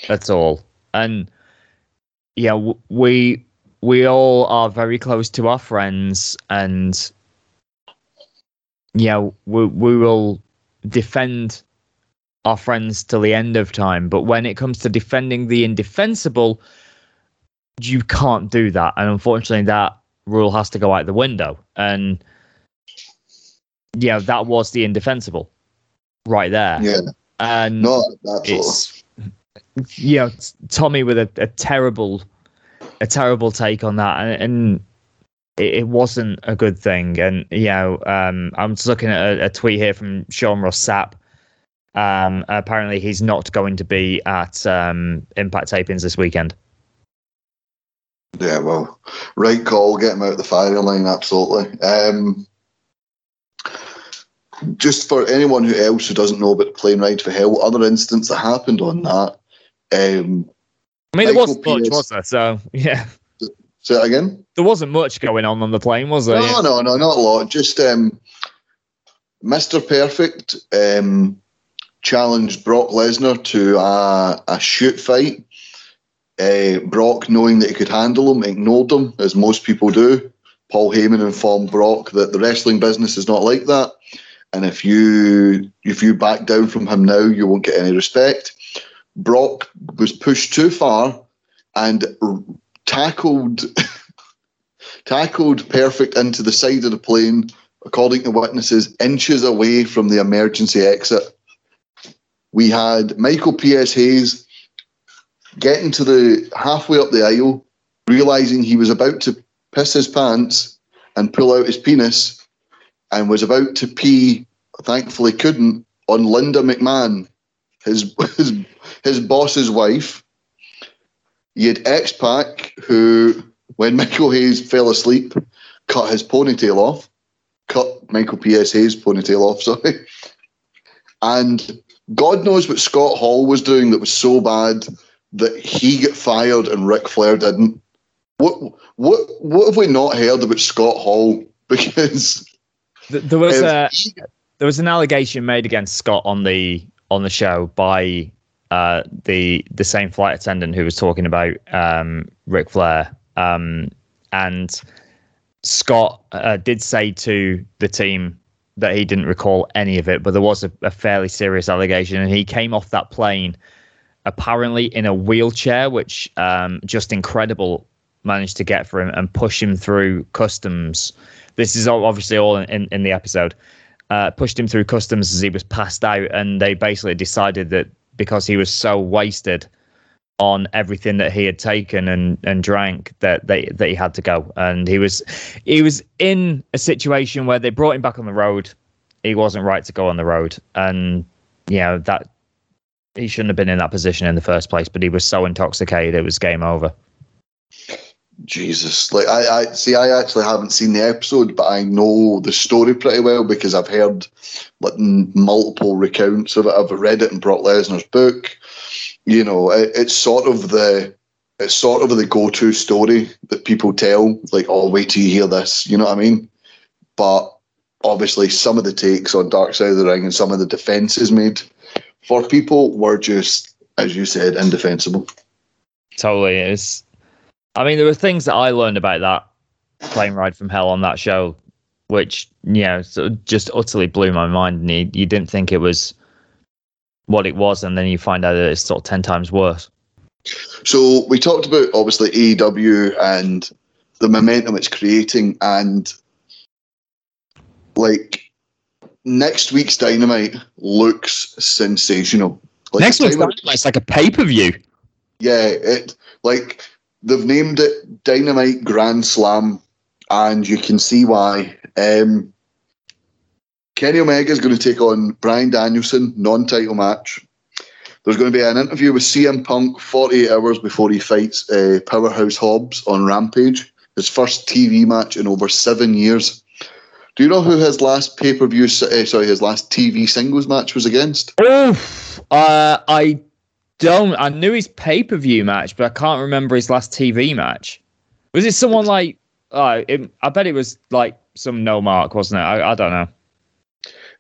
at all. And yeah, we we all are very close to our friends, and yeah, we we will defend our friends till the end of time. But when it comes to defending the indefensible, you can't do that. And unfortunately, that rule has to go out the window. And yeah, that was the indefensible right there. Yeah, and no, that's you know, Tommy with a, a terrible, a terrible take on that, and, and it, it wasn't a good thing. And, you know, um, I'm just looking at a, a tweet here from Sean Ross Sapp. Um, apparently he's not going to be at um, Impact tapings this weekend. Yeah, well, right call. Get him out of the firing line, absolutely. Um, just for anyone who else who doesn't know about the plane ride for hell, what other incidents that happened on that? Um, I mean, Michael there wasn't much, was there? So, yeah. Say that again? There wasn't much going on on the plane, was there? No, yeah. no, no, not a lot. Just um, Mister Perfect um, challenged Brock Lesnar to a, a shoot fight. Uh, Brock, knowing that he could handle him, ignored him, as most people do. Paul Heyman informed Brock that the wrestling business is not like that, and if you if you back down from him now, you won't get any respect. Brock was pushed too far and r- tackled tackled Perfect into the side of the plane, according to witnesses, inches away from the emergency exit. We had Michael P S. Hayes getting to the halfway up the aisle, realising he was about to piss his pants and pull out his penis, and was about to pee, thankfully couldn't, on Linda McMahon, his his, his boss's wife. You had X-Pac, who, when Michael Hayes fell asleep, cut his ponytail off. Cut Michael P S. Hayes' ponytail off, sorry. And God knows what Scott Hall was doing that was so bad that he got fired and Ric Flair didn't. What what what have we not heard about Scott Hall? Because there was a he, there was an allegation made against Scott on the on the show by uh, the the same flight attendant who was talking about um, Ric Flair, um, and Scott uh, did say to the team that he didn't recall any of it, but there was a, a fairly serious allegation, and he came off that plane apparently in a wheelchair, which um, Justin Credible managed to get for him and push him through customs. This is all, obviously all in, in the episode. Uh, pushed him through customs as he was passed out, and they basically decided that because he was so wasted on everything that he had taken and, and drank, that they that he had to go. And he was he was in a situation where they brought him back on the road. He wasn't right to go on the road, and you know that. He shouldn't have been in that position in the first place, but he was so intoxicated it was game over. Jesus, like I, I see, I actually haven't seen the episode, but I know the story pretty well because I've heard like n- multiple recounts of it. I've read it in Brock Lesnar's book. You know, it, it's sort of the it's sort of the go-to story that people tell. Like, oh, wait till you hear this. You know what I mean? But obviously, some of the takes on Dark Side of the Ring and some of the defences made for people were just, as you said, indefensible. Totally is. I mean, there were things that I learned about that plane ride from hell on that show, which, you know, sort of just utterly blew my mind. And you, you didn't think it was what it was, and then you find out that it's sort of ten times worse. So we talked about, obviously, A E W and the momentum it's creating, and, like, next week's Dynamite looks sensational. Like next week's Dynamite's like a pay-per-view. Yeah, it like they've named it Dynamite Grand Slam, and you can see why. Um, Kenny Omega is going to take on Bryan Danielson, non-title match. There's going to be an interview with C M Punk forty-eight hours before he fights uh, Powerhouse Hobbs on Rampage, his first T V match in over seven years. Do you know who his last pay-per-view, uh, sorry, his last T V singles match was against? Oof, uh, I don't. I knew his pay-per-view match, but I can't remember his last T V match. Was it someone like, uh, it, I bet it was like some no mark, wasn't it? I, I don't know.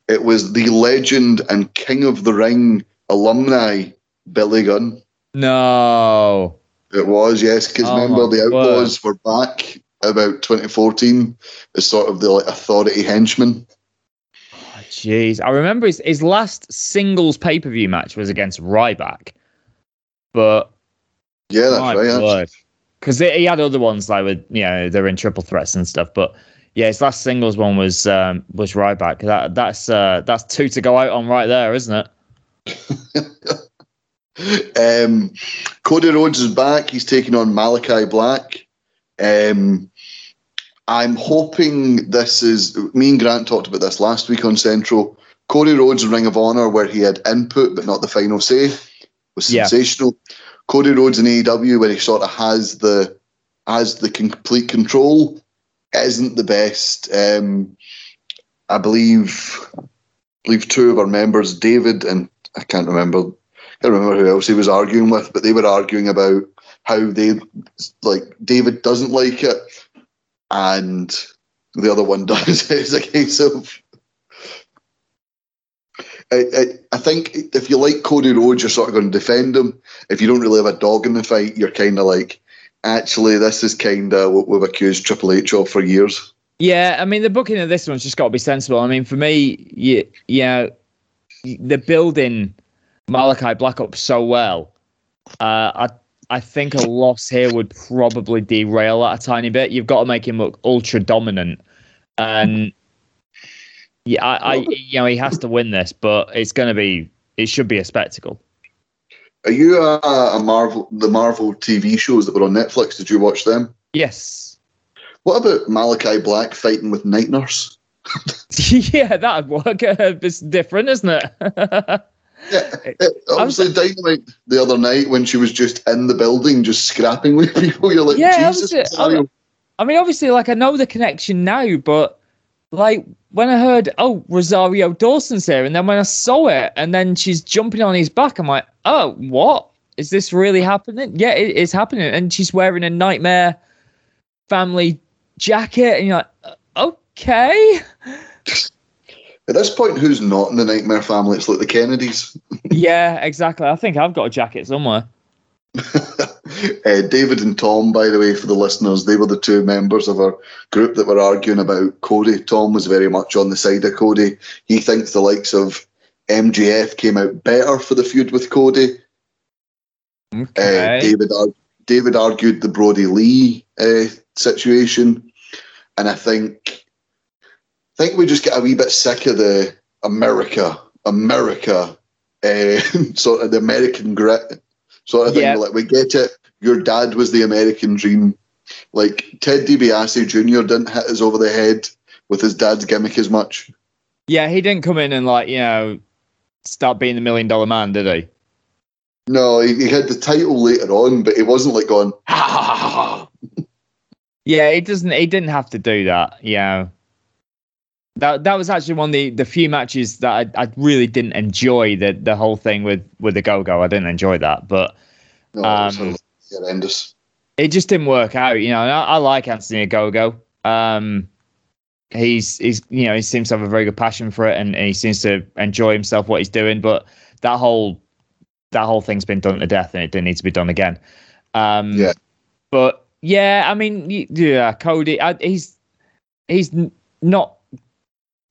It was the legend and King of the Ring alumni, Billy Gunn. No. It was, yes, because oh remember the Outlaws word. were back. About twenty fourteen as sort of the like authority henchman. Jeez, oh, I remember his, his last singles pay-per-view match was against Ryback, but yeah, that's right. Because he had other ones like with you know they're in triple threats and stuff, but yeah, his last singles one was um, was Ryback. That that's uh, that's two to go out on right there, isn't it? um, Cody Rhodes is back. He's taking on Malachi Black. Um, I'm hoping this is, me and Grant talked about this last week on Central, Cody Rhodes in Ring of Honor, where he had input but not the final say, was sensational. Yeah. Cody Rhodes in A E W, where he sort of has the has the complete control, isn't the best. Um, I believe I believe two of our members, David and I can't remember I can't remember who else he was arguing with, but they were arguing about how they like David doesn't like it and the other one does. It's a case of I, I, I think if you like Cody Rhodes, you're sort of going to defend him. If you don't really have a dog in the fight, you're kind of like, actually, this is kind of what we've accused Triple H of for years. Yeah, I mean, the booking of this one's just got to be sensible. I mean, for me, you, you know, they're building Malachi Black up so well. Uh, I I think a loss here would probably derail that a tiny bit. You've got to make him look ultra dominant. And yeah, I, I, you know, he has to win this, but it's going to be, it should be a spectacle. Are you a, a Marvel, the Marvel T V shows that were on Netflix? Did you watch them? Yes. What about Malachi Black fighting with Night Nurse? Yeah, that'd work. It's different, isn't it? Yeah, it, obviously, so- Dynamite the other night when she was just in the building, just scrapping with people. You're like, yeah, Jesus. I mean, obviously, like I know the connection now, but like. When I heard, oh, Rosario Dawson's here, and then when I saw it, and then she's jumping on his back, I'm like, oh, what? Is this really happening? Yeah, it is happening. And she's wearing a Nightmare Family jacket, and you're like, okay. At this point, who's not in the Nightmare Family? It's like the Kennedys. Yeah, exactly. I think I've got a jacket somewhere. Uh, David and Tom, by the way, for the listeners, they were the two members of our group that were arguing about Cody. Tom was very much on the side of Cody. He thinks the likes of M J F came out better for the feud with Cody. Okay. Uh, David, ar- David argued the Brody Lee uh, situation, and I think I think we just get a wee bit sick of the America, America, uh, sort of the American grit. Sort of thing, yeah. Like, we get it. Your dad was the American dream. Like, Ted DiBiase Junior didn't hit us over the head with his dad's gimmick as much. Yeah, he didn't come in and, like, you know, start being the Million Dollar Man, did he? No, he, he had the title later on, but he wasn't, like, going, ha, ha, ha, ha. Yeah, he doesn't, he didn't have to do that, you know. That that was actually one of the, the few matches that I, I really didn't enjoy, the the whole thing with, with the go-go. I didn't enjoy that, but no, um, horrendous. It just didn't work out, you know. And I, I like Anthony Ogogo. Um, he's he's you know he seems to have a very good passion for it, and, and he seems to enjoy himself what he's doing. But that whole that whole thing's been done to death, and it didn't need to be done again. Um, yeah, but yeah, I mean, yeah, Cody, I, he's he's not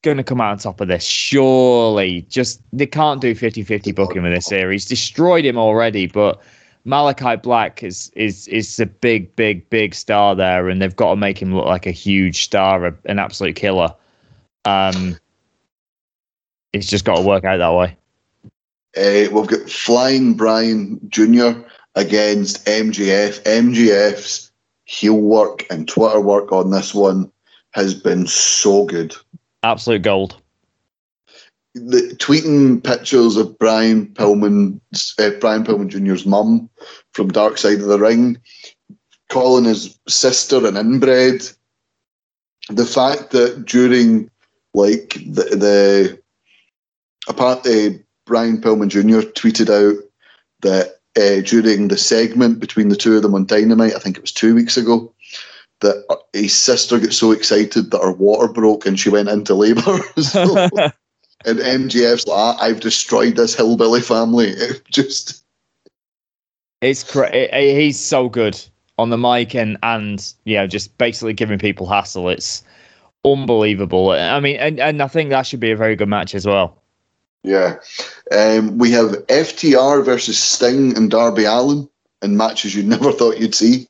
going to come out on top of this, surely. Just they can't do fifty-fifty booking with this series. He's destroyed him already, but Malachi Black is is is a big big big star there, and they've got to make him look like a huge star, a, an absolute killer. Um it's just got to work out that way. Uh, we've got Flying Brian Junior against M J F. M J F's heel work and Twitter work on this one has been so good. Absolute gold. The tweeting pictures of Brian Pillman's, uh, Brian Pillman Junior's mum from Dark Side of the Ring, calling his sister an inbred. The fact that during, like, the, the apart, uh, Brian Pillman Junior tweeted out that uh, during the segment between the two of them on Dynamite, I think it was two weeks ago, that his sister got so excited that her water broke and she went into labour. So, and M J F's like, I've destroyed this hillbilly family. It just, it's cra- it, it, he's so good on the mic and and you know, just basically giving people hassle. It's unbelievable. I mean, and, and I think that should be a very good match as well. Yeah, um, we have F T R versus Sting and Darby Allin in matches you never thought you'd see.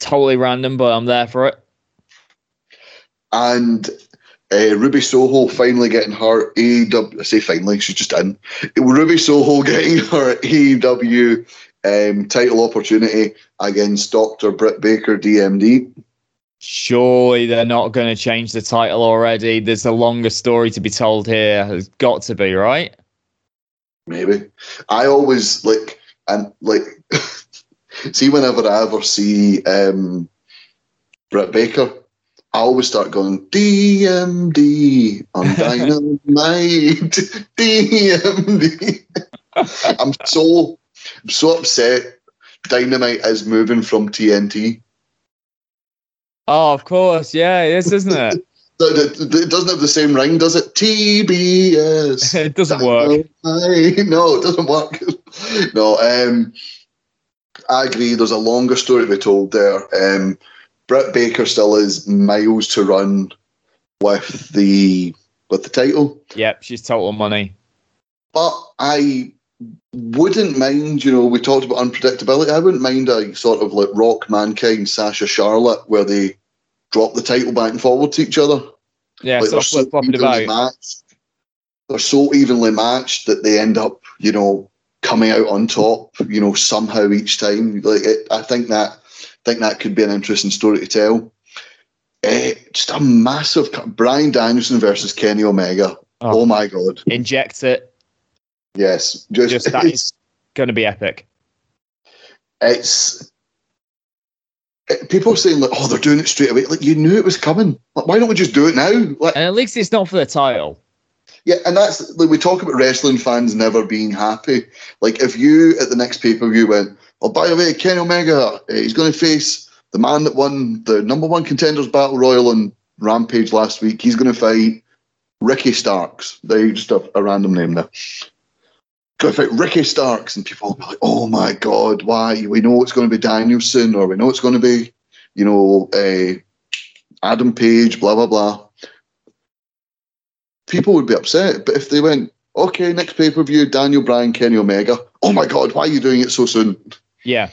Totally random, but I'm there for it. And uh, Ruby Soho finally getting her A E W. I say finally, she's just in. Ruby Soho getting her A E W um, title opportunity against Doctor Britt Baker, D M D. surely they're not going to change the title already. There's a longer story to be told here. It's got to be, right? Maybe. I always, like, and like, see, whenever I ever see um, Britt Baker, I always start going D M D on Dynamite. D M D. I'm so I'm so upset. Dynamite is moving from T N T. Oh, of course, yeah, it is, isn't it? It doesn't have the same ring, does it? T B S. It doesn't Dynamite. work. No, it doesn't work. No, um, I agree. There's a longer story to be told there. Um, Britt Baker still has miles to run with the with the title. Yep, she's total money. But I wouldn't mind, you know, we talked about unpredictability. I wouldn't mind a sort of like Rock, Mankind, Sasha, Charlotte, where they drop the title back and forward to each other. Yeah, like, they're so evenly about. matched. They're so evenly matched that they end up, you know, coming out on top, you know, somehow each time. Like, it, I think that. I think that could be an interesting story to tell. Uh, just a massive cut. Bryan Danielson versus Kenny Omega. Oh, oh my God. Inject it. Yes. Just, just that is going to be epic. It's it, people are saying, like, oh, they're doing it straight away. Like, you knew it was coming. Like, why don't we just do it now? Like, and at least it's not for the title. Yeah, and that's, like, we talk about wrestling fans never being happy. Like, if you at the next pay-per-view went, oh, by the way, Kenny Omega, he's going to face the man that won the number one contenders battle royal on Rampage last week. He's going to fight Ricky Starks. They just have a random name there. Going to fight Ricky Starks, and people will be like, oh my God, why? We know it's going to be Danielson, or we know it's going to be, you know, uh, Adam Page, blah, blah, blah. People would be upset, but if they went, okay, next pay-per-view, Daniel Bryan, Kenny Omega, oh my God, why are you doing it so soon? Yeah.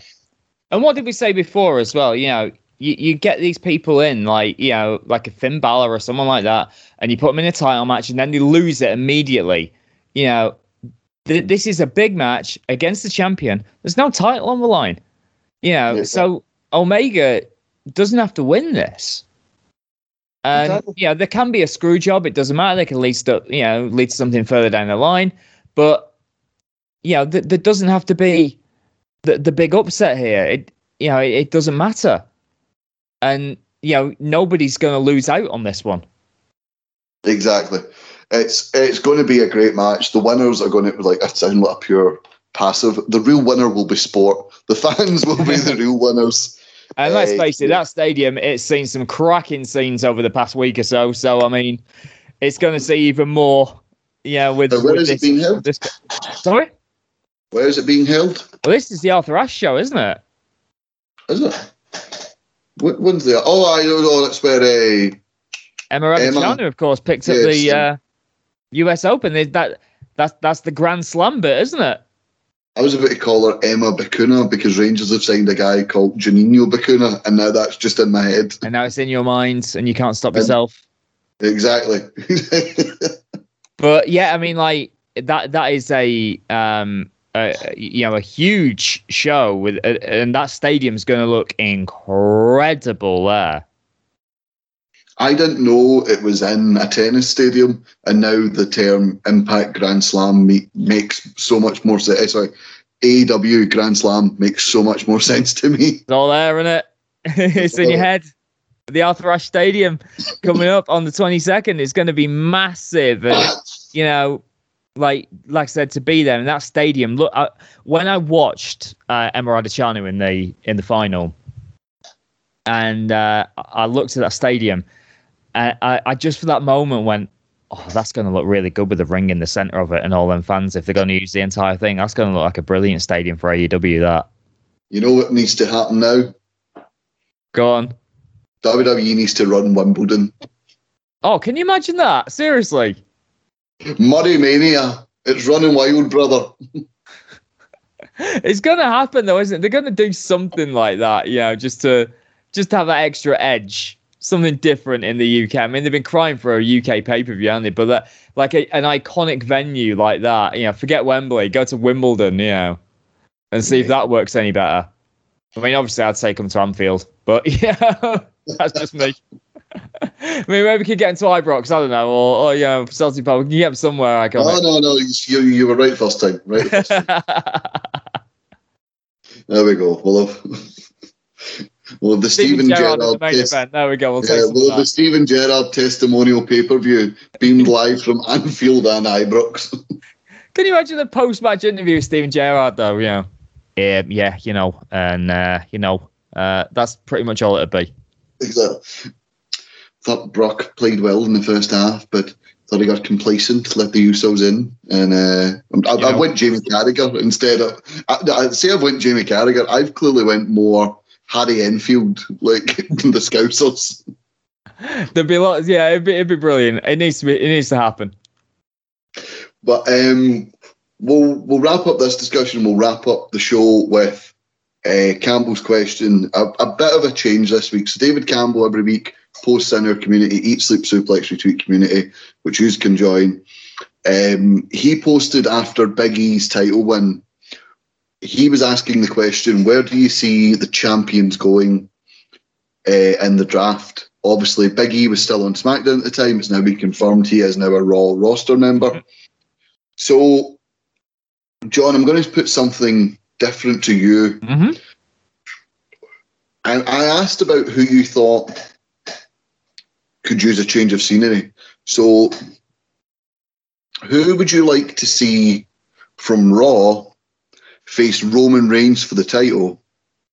And what did we say before as well? You know, you, you get these people in, like, you know, like a Finn Balor or someone like that, and you put them in a title match and then they lose it immediately. You know, th- this is a big match against the champion. There's no title on the line. You know, yeah. So Omega doesn't have to win this. And, exactly. Yeah, there can be a screw job. It doesn't matter. They can lead to, you know, lead to something further down the line. But, you know, there th- doesn't have to be the, the big upset here. It, you know, it, it doesn't matter. And, you know, nobody's going to lose out on this one. Exactly. It's it's going to be a great match. The winners are going to, like, I sound like a pure passive. The real winner will be sport. The fans will be the real winners. And let's face it, that stadium, it's seen some cracking scenes over the past week or so. So, I mean, it's going to see even more. Yeah, with, so where with is this, it being held? This, sorry? Where is it being held? Well, this is the Arthur Ashe show, isn't it? Is it? When's the... Oh, I don't know. That's where... Uh, Emma Raducanu, of course, picked yes, up the uh, U S Open. They, that that's, that's the Grand Slam bit, isn't it? I was about to call her Emma Bacuna because Rangers have signed a guy called Janino Bacuna, and now that's just in my head. And now it's in your mind, and you can't stop um, yourself. Exactly. But yeah, I mean, like that—that that is a, um, a, you know, a huge show, with, uh, and that stadium's going to look incredible there. I didn't know it was in a tennis stadium, and now the term Impact Grand Slam me- makes so much more sense. Sorry, A E W Grand Slam makes so much more sense to me. It's all there, isn't it? It's in your head. The Arthur Ashe Stadium coming up on the twenty-second is going to be massive. And, you know, like like I said, to be there in that stadium. Look, I, when I watched uh, Emma Raducanu in the, in the final, and uh, I looked at that stadium, and I, I just for that moment went, oh, that's going to look really good with the ring in the centre of it and all them fans. If they're going to use the entire thing, that's going to look like a brilliant stadium for A E W, that. You know what needs to happen now? Go on. W W E needs to run Wimbledon. Oh, can you imagine that? Seriously. Murray Mania. It's running wild, brother. It's going to happen, though, isn't it? They're going to do something like that, you know, just to just to have that extra edge. Something different in the U K. I mean, they've been crying for a U K pay-per-view, haven't they? But that, like a, an iconic venue like that, you know, forget Wembley, go to Wimbledon, you know, and see if that works any better. I mean, obviously, I'd say come to Anfield, but yeah. That's just me. I mean, maybe we could get into Ibrox, I don't know, or, or you know, Salty Pub. We can get them somewhere. I can't. Oh, no, no, you, you were right first time. Right first time. There we go. We'll have, we'll have the Stephen Gerrard. The there we go. We'll, yeah, we'll have that. The Stephen Gerrard testimonial pay-per-view beamed live from Anfield and Ibrox. Can you imagine the post-match interview with Stephen Gerrard, though? Yeah. Yeah, yeah, you know, and uh, you know, uh, that's pretty much all it'd be. Exactly. Thought Brock played well in the first half, but thought he got complacent, let the Usos in, and uh, I, I went Jamie Carragher instead of. I, I say I've went Jamie Carragher. I've clearly went more Harry Enfield, like the Scousers. There'd be a lot. Yeah, it'd be, it'd be brilliant. It needs to be. It needs to happen. But um, we'll we'll wrap up this discussion. We'll wrap up the show with uh, Campbell's question. A, a bit of a change this week. So David Campbell every week posts in our community, Eat, Sleep, Suplex, Retweet community, which you can join. Um, he posted after Big E's title win. He was asking the question, where do you see the champions going uh, in the draft? Obviously, Big E was still on SmackDown at the time. It's now been confirmed he is now a Raw roster member. So, John, I'm going to put something different to you. Mm-hmm. And I asked about who you thought could use a change of scenery. So, who would you like to see from Raw face Roman Reigns for the title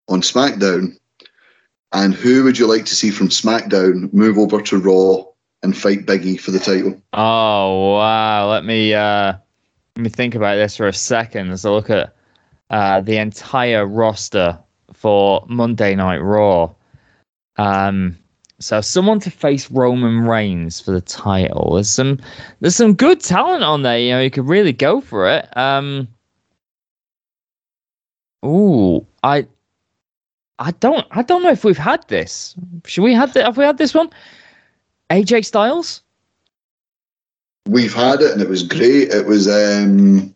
on SmackDown? And who would you like to see from SmackDown move over to Raw and fight Big E for the title? Oh, wow. Let me uh, let me think about this for a second as I look at uh, the entire roster for Monday Night Raw. Um... So someone to face Roman Reigns for the title. There's some, there's some good talent on there. You know, you could really go for it. Um, ooh, I, I don't, I don't know if we've had this. Should we have the, have we had this one? A J Styles. We've had it, and it was great. It was um,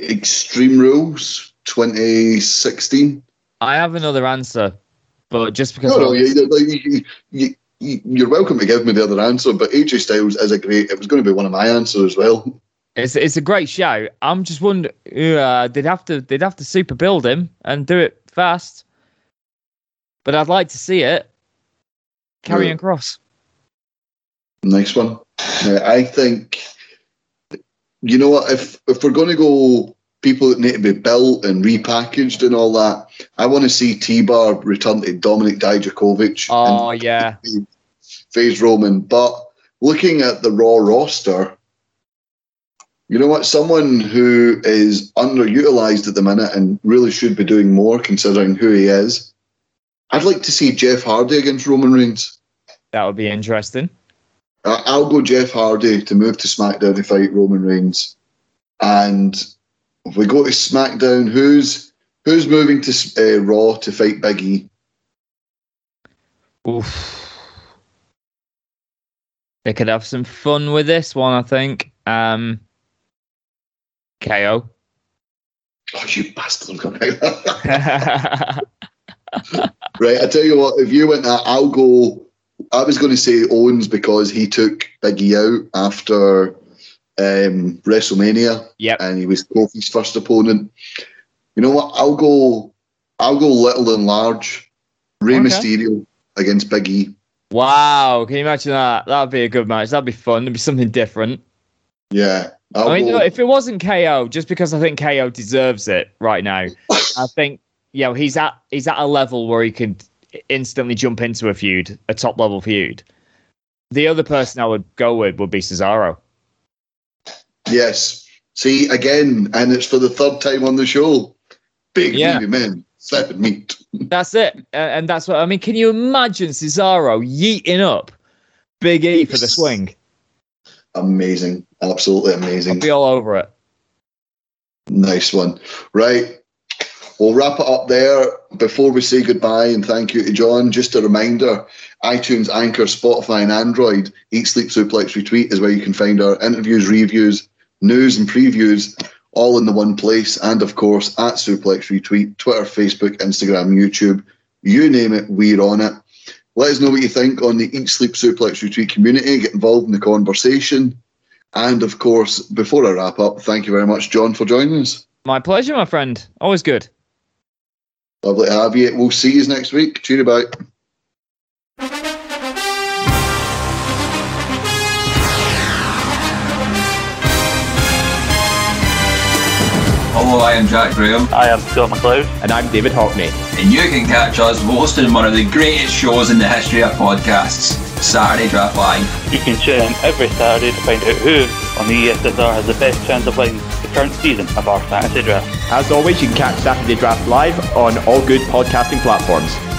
Extreme Rules twenty sixteen. I have another answer. But just because no, no, you, you, you, you're welcome to give me the other answer, but A J Styles is a great. It was going to be one of my answers as well. It's it's a great shout. I'm just wondering, uh, they'd have to they'd have to super build him and do it fast. But I'd like to see it. Karrion yeah. Kross. Nice one. Uh, I think you know what if if we're going to go. People that need to be built and repackaged and all that. I want to see T-Bar return to Dominik Dijakovic. Oh, yeah. Face Roman. But looking at the Raw roster, you know what? Someone who is underutilized at the minute and really should be doing more considering who he is. I'd like to see Jeff Hardy against Roman Reigns. That would be interesting. Uh, I'll go Jeff Hardy to move to SmackDown to fight Roman Reigns. And if we go to SmackDown, who's who's moving to uh, Raw to fight Big E? Oof. They could have some fun with this one, I think. Um, K O. Oh, you bastard. Right, I tell you what, if you went that, I'll go... I was going to say Owens because he took Big E out after... Um, WrestleMania, yep. And he was Kofi's first opponent. You know what? I'll go. I'll go little and large. Rey okay. Mysterio against Big E. Wow! Can you imagine that? That'd be a good match. That'd be fun. It'd be something different. Yeah. I'll I mean, go. If it wasn't K O, just because I think K O deserves it right now. I think you know he's at he's at a level where he could instantly jump into a feud, a top level feud. The other person I would go with would be Cesaro. Yes. See, again, and it's for the third time on the show. Big yeah. baby men, slapping meat. That's it. Uh, and that's what, I mean, can you imagine Cesaro yeeting up Big E for the swing? Amazing. Absolutely amazing. I'll be all over it. Nice one. Right. We'll wrap it up there. Before we say goodbye and thank you to John, just a reminder, iTunes, Anchor, Spotify and Android, Eat, Sleep, Suplex, Retweet is where you can find our interviews, reviews, news and previews, all in the one place. And of course, at Suplex Retweet, Twitter, Facebook, Instagram, YouTube, you name it, we're on it. Let us know what you think on the Eat, Sleep, Suplex, Retweet community. Get involved in the conversation. And, of course, before I wrap up, thank you very much, John, for joining us. My pleasure, my friend. Always good. Lovely to have you. We'll see you next week. Cheerio, bye. Hello, I am Jack Graham. I am Scott McLeod. And I'm David Hockney. And you can catch us hosting one of the greatest shows in the history of podcasts, Saturday Draft Live. You can tune in every Saturday to find out who on the E S S R has the best chance of winning the current season of our fantasy draft. As always, you can catch Saturday Draft Live on all good podcasting platforms.